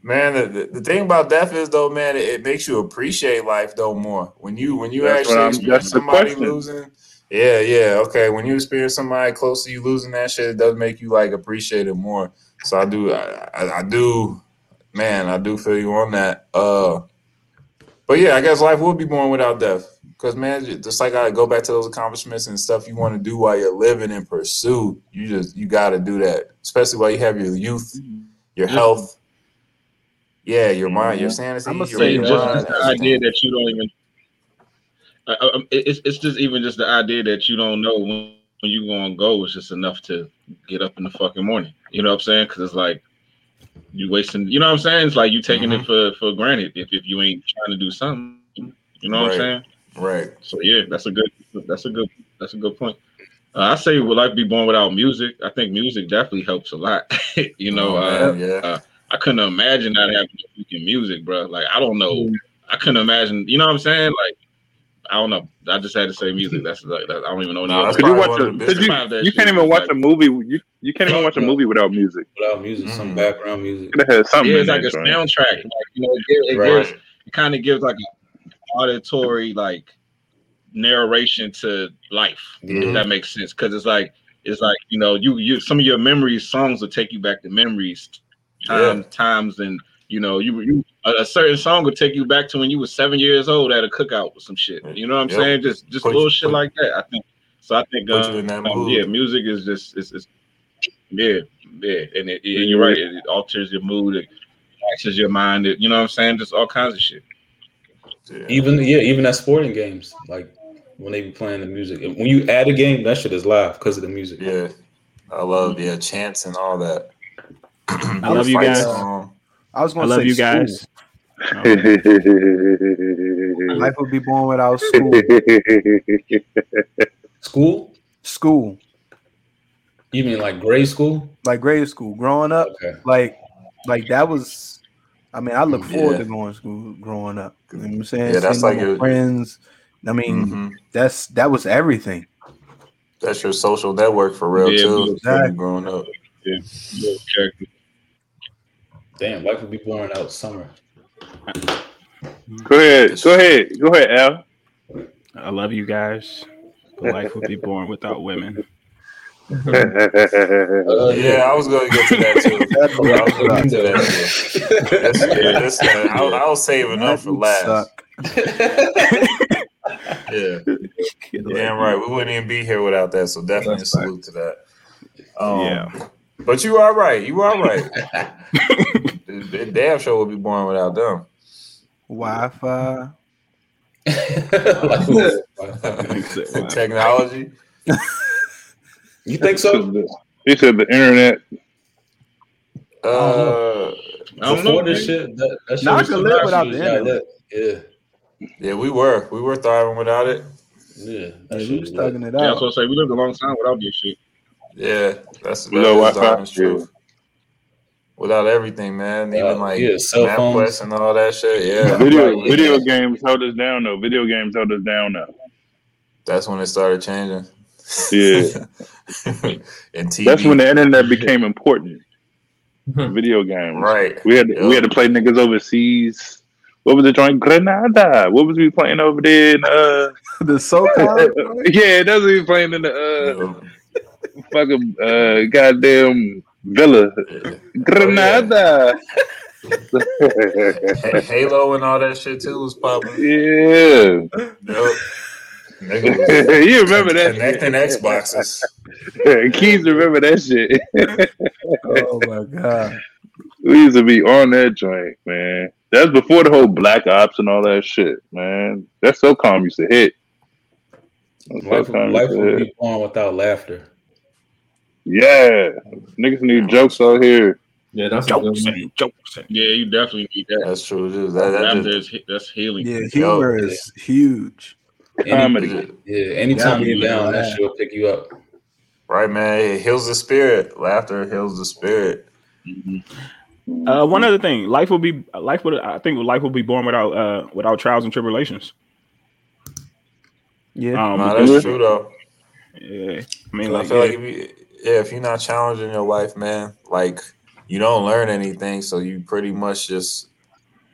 Man, the thing about death is though, man, it makes you appreciate life though more. When you actually experience somebody losing, when you experience somebody close to you losing that shit, it does make you like appreciate it more. So I do feel you on that. But yeah, I guess life would be boring without death because man, just like I go back to those accomplishments and stuff you want to do while you're living and pursue, you got to do that, especially while you have your youth, your health. Yeah, your mind, your sanity. I'm gonna say just the idea that you don't even. It's just even just the idea that you don't know when you're gonna go is just enough to get up in the fucking morning. You know what I'm saying? Because it's like you wasting. You know what I'm saying? It's like you taking it for granted if you ain't trying to do something. You know what I'm saying? Right. So yeah, that's a good point. I say would life be born without music? I think music definitely helps a lot. You know. I couldn't imagine not having freaking music, bro. Like, I don't know. I couldn't imagine. You know what I'm saying? Like, I don't know. I just had to say music. That's like I don't even know. You can't even watch a movie. You can't even watch a movie without music. Without music, some background music. It has something. Yeah, it's like a soundtrack. Like, you know, it kind of gives like an auditory like narration to life. If that makes sense, because it's like you know you some of your memories songs will take you back to memories. Times and you know you a certain song would take you back to when you were 7 years old at a cookout or some shit. You know what I'm saying? Just little shit like that. I think music is just it's and you're right. It alters your mood. It relaxes your mind. You know what I'm saying? Just all kinds of shit. Yeah. Even at sporting games, like when they be playing the music. When you add a game, that shit is live because of the music. Yeah, I love chants and all that. I love you guys. Life would be born without school. School. You mean like grade school? Like grade school. Growing up, like that was. I mean, I look forward to going to school growing up. You know what I'm saying? Yeah, that's like your friends. I mean, that was everything. That's your social network for real too. Exactly. Growing up. Yeah. Damn, life would be boring out summer. Go ahead, Al. I love you guys. Life would be boring without women. I was going to get to that too. I'll save enough for last. Damn right. We wouldn't even be here without that. So definitely a salute to that. But you are right. The damn show would be boring without them. Wi-Fi. Technology. You think so? He said the internet. I don't know this shit. I could live without the internet. We were thriving without it. Yeah, we was thugging it out. Yeah, I was gonna say we lived a long time without this shit. Yeah, that's true. without everything, man. Even like MapQuest and all that shit. Yeah. Video games held us down though. Video games held us down though. That's when it started changing. Yeah. And TV. That's when the internet became important. Video games. Right. We had to play niggas overseas. What was it joint? Granada. What was we playing over there in the SoCal? Yeah, that's what we were playing in the fucking goddamn Villa. Yeah. Granada. Yeah. Halo and all that shit too was popping. Yeah. Nope. You remember that? Connecting Xboxes. Keys remember that shit. Oh my god. We used to be on that joint, man. That's before the whole Black Ops and all that shit, man. That's so calm used to hit. Life would be on without laughter. Yeah. Niggas need jokes out here. Yeah, that's jokes. Yeah, you definitely need that. That's true. That's healing. Yeah, humor is huge. Comedy. Yeah, anytime you're down, that shit will pick you up. Right, man. It heals the spirit. Laughter heals the spirit. Mm-hmm. One other thing, life will be born without trials and tribulations. Yeah, that's true though. Yeah, I mean, like, I feel like if you're not challenging your life, man, like you don't learn anything, so you pretty much just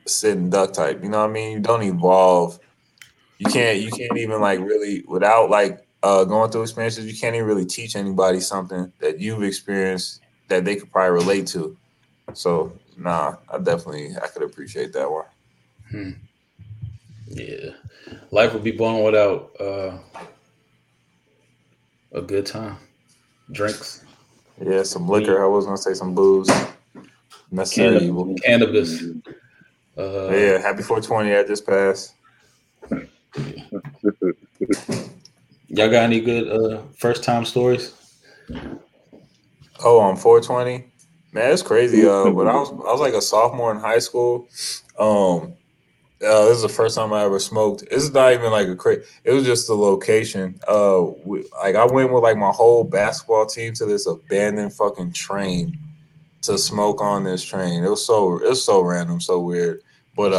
sit and duck type. You know what I mean? You don't evolve. You can't even like really without like going through experiences. You can't even really teach anybody something that you've experienced that they could probably relate to. So I could appreciate that one. Yeah, life would be born without a good time, drinks. Yeah, some liquor. I was gonna say some booze. Necessary evil. Cannabis. Happy 420 at this pass. Y'all got any good first time stories? Oh, on 420, man, it's crazy. When I was like a sophomore in high school, this is the first time I ever smoked. It's not even like it was just the location. I went with like my whole basketball team to this abandoned fucking train to smoke on this train. It was so random, so weird. But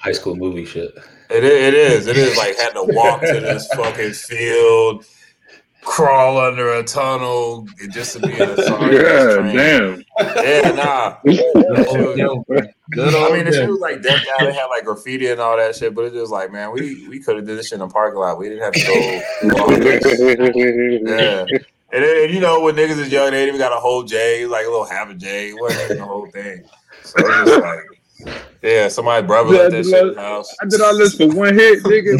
high school movie shit. It is like had to walk to this fucking field, crawl under a tunnel just to be in a song. Yeah, damn. Yeah, nah. The shit was like decked out. It had like graffiti and all that shit, but it's just like, man, we could have did this shit in the parking lot. We didn't have to go. Yeah. And you know, when niggas is young, they even got a whole J, like a little half a J. It wasn't even the whole thing. So it's just like, yeah, somebody brother like that shit in the house. I did all this for one hit, nigga.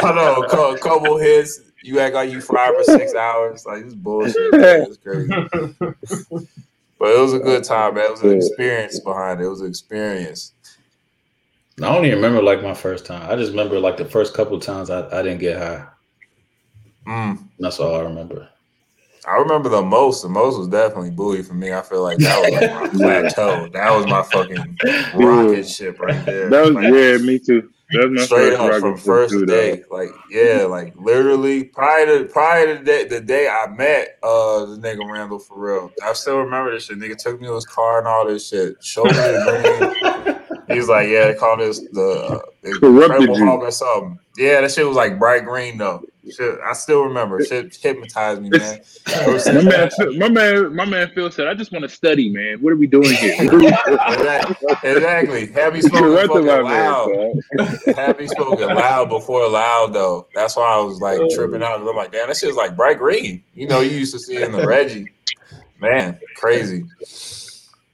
I know, a couple hits. You act like you fried for 6 hours. Like, it's bullshit. Man. It's crazy. But it was a good time, man. It was an experience behind it. It was an experience. I don't even remember, like, my first time. I just remember, like, the first couple of times I didn't get high. That's all I remember. I remember the most. The most was definitely Bowie for me. I feel like that was like my plateau. That was my fucking rocket ship right there. That was like, yeah, me too. That was my straight up from first day. Though. Like yeah, like literally prior to the day I met the nigga Randall for real. I still remember this shit. Nigga took me to his car and all this shit. Showed me the green. He's like, yeah, they call this the Incredible Hulk or something. Yeah, that shit was like bright green though. Shit, I still remember. Shit hypnotized me, man. My man Phil said, I just want to study, man. What are we doing here? Exactly. Happy spoken loud. Happy spoken loud before loud, though. That's why I was like tripping out. I'm like, damn, that shit's like bright green. You know, you used to see in the Reggie. Man, crazy.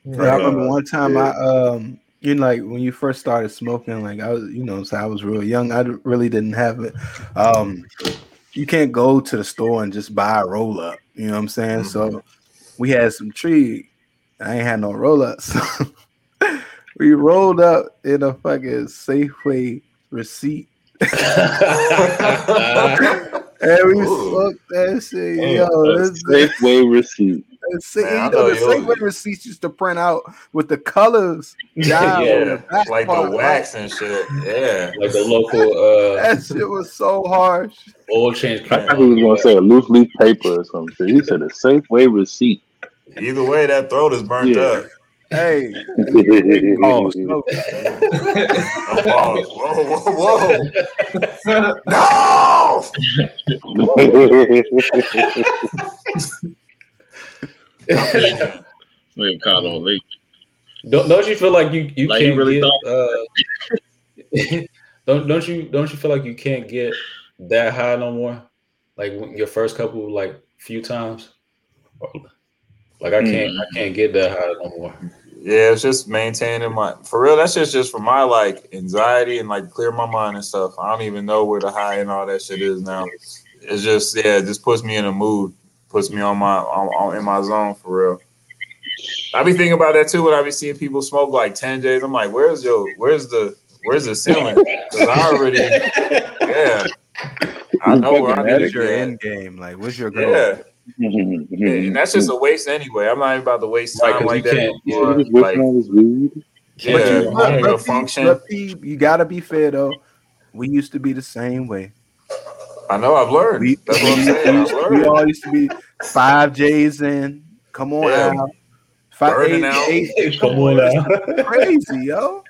Yeah, I remember one time you know, like when you first started smoking, like I was, you know, so I was real young. I really didn't have it. You can't go to the store and just buy a roll up. You know what I'm saying? Mm-hmm. So we had some tree. I ain't had no roll up, so we rolled up in a fucking Safeway receipt, and we smoked that shit. Safeway receipt. The Safeway receipts used to print out with the colors down like the wax and shit. Yeah, like the local. That shit was so harsh. Oil change. I thought he was gonna say a loose leaf paper or something. He said a Safeway receipt. Either way, that throat is burnt up. Hey. Oh, no. Whoa. No! We caught on late. Don't you feel like you like can't you really get don't you feel like you can't get that high no more? Like your first couple like few times? Like I can't get that high no more. Yeah, it's just maintaining my for real. That's just for my like anxiety and like clear my mind and stuff. I don't even know where the high and all that shit is now. It's just it just puts me in a mood, puts me on my in my zone for real. I be thinking about that too when I be seeing people smoke like 10 J's. I'm like, where's the ceiling? Because I already I know where I need to your end game. Like, what's your goal? Yeah. And that's just a waste anyway. I'm not even about to waste time like that. You gotta be fair though. We used to be the same way. I know. I've learned. That's what I'm saying. We all used to be 5 J's in. Come on, Al. 5, 8, 8. Come on, Al. Crazy, yo.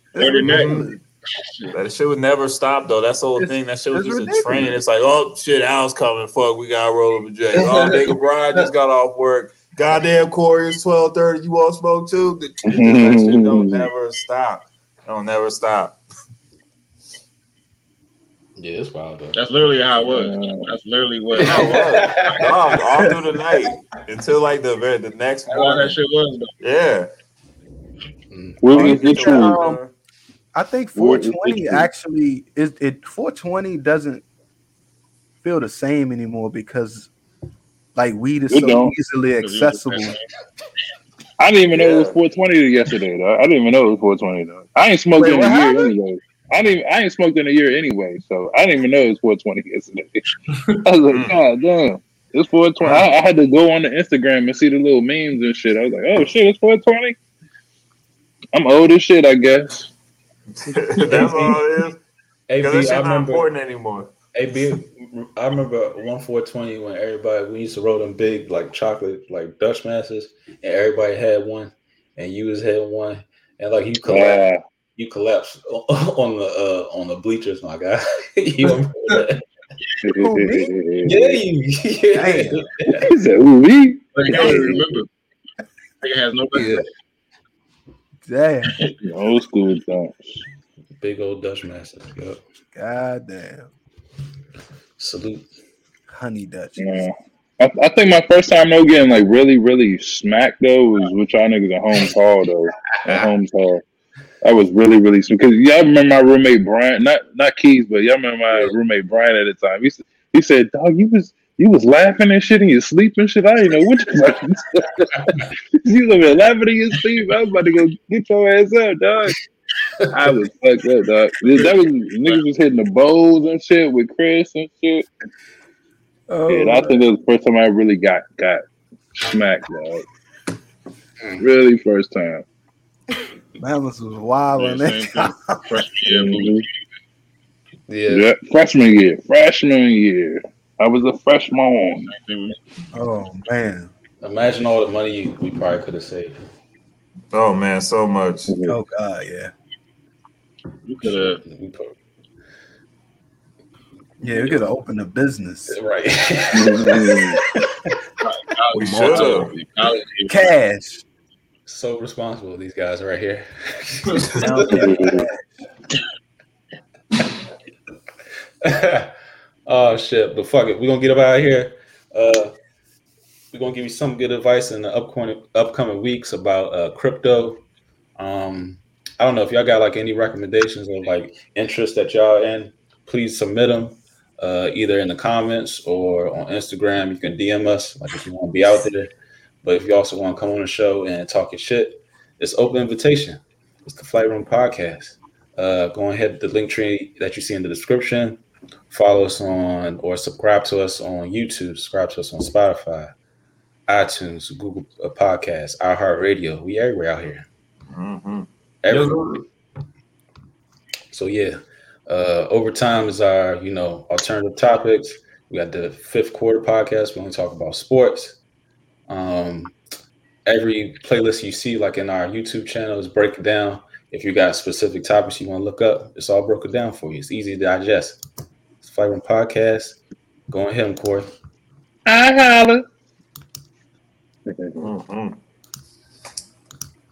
That shit would never stop though. That's the whole thing. That shit was just ridiculous. A trend. It's like, oh shit, Al's coming. Fuck, we gotta roll over Jay. Oh, nigga, Brian just got off work. Goddamn, Corey, it's 12:30. You all smoke too. That shit don't never stop. Don't never stop. Yeah, it's wild though. That's literally how it was. That's literally what I was. All through the night until like the next morning. That shit was. Though. Yeah. What is the truth? I think 420 actually is it. 420 doesn't feel the same anymore because, like, weed is so easily accessible. I didn't even know it was 420 yesterday. Though. I didn't even know it was 420. Though. I ain't smoked in a year anyway. I ain't smoked in a year anyway, so I didn't even know it was 420 yesterday. I was like, God damn, it's 420. I had to go on the Instagram and see the little memes and shit. I was like, oh shit, it's 420. I'm old as shit, I guess. That's all it is. Because it's not important anymore. I remember 420 when everybody we used to roll them big like chocolate like Dutch masses, and everybody had one, and you was had one, and like you collapsed on the bleachers, my guy. You remember that? Yeah. He said, "Ooh, me." Like, I don't remember. Like, it has no back. Yeah. Damn. Old school time. Big old Dutch masters. Yep. God damn. Salute. Honey Dutch. Yeah. I think my first time though getting like really, really smacked though was with y'all niggas at Holmes Hall though. At Holmes Hall. I was really, really smacked. Because y'all remember my roommate Brian, not Keys, but y'all remember my roommate Brian at the time. He said, dog, you was laughing and shit in your sleep and shit. I didn't know what you were about. You was laughing in your sleep. I was about to go get your ass up, dog. I was fucked up, dog. That was niggas was hitting the bowls and shit with Chris and shit. Oh, and I think that was the first time I really got smacked, dog. Really first time. Balance was wild on that. Yeah, Freshman year. I was a freshman. Oh, man. Imagine all the money we probably could have saved. Oh, man, so much. Oh, God, yeah. We could have. Yeah, we could have opened a business. Right. We should have. Cash. So responsible, these guys right here. Oh, shit, but fuck it. We're going to get up out of here. We're going to give you some good advice in the upcoming weeks about crypto. I don't know if y'all got, like, any recommendations or, like, interests that y'all in. Please submit them either in the comments or on Instagram. You can DM us, like, if you want to be out there. But if you also want to come on the show and talk your shit, it's open invitation. It's the Flight Room Podcast. Go ahead, the link tree that you see in the description. Follow us on or subscribe to us on YouTube, subscribe to us on Spotify, iTunes, Google Podcasts, iHeartRadio. We everywhere out here. Mm-hmm. Everywhere. So, yeah, overtime is our, alternative topics. We got the fifth quarter podcast. We only talk about sports. every playlist you see, like in our YouTube channel, is breaking down. If you got specific topics you want to look up, it's all broken down for you. It's easy to digest. It's Flight Room Podcast. Go ahead, Corey. I holla. Mm-hmm.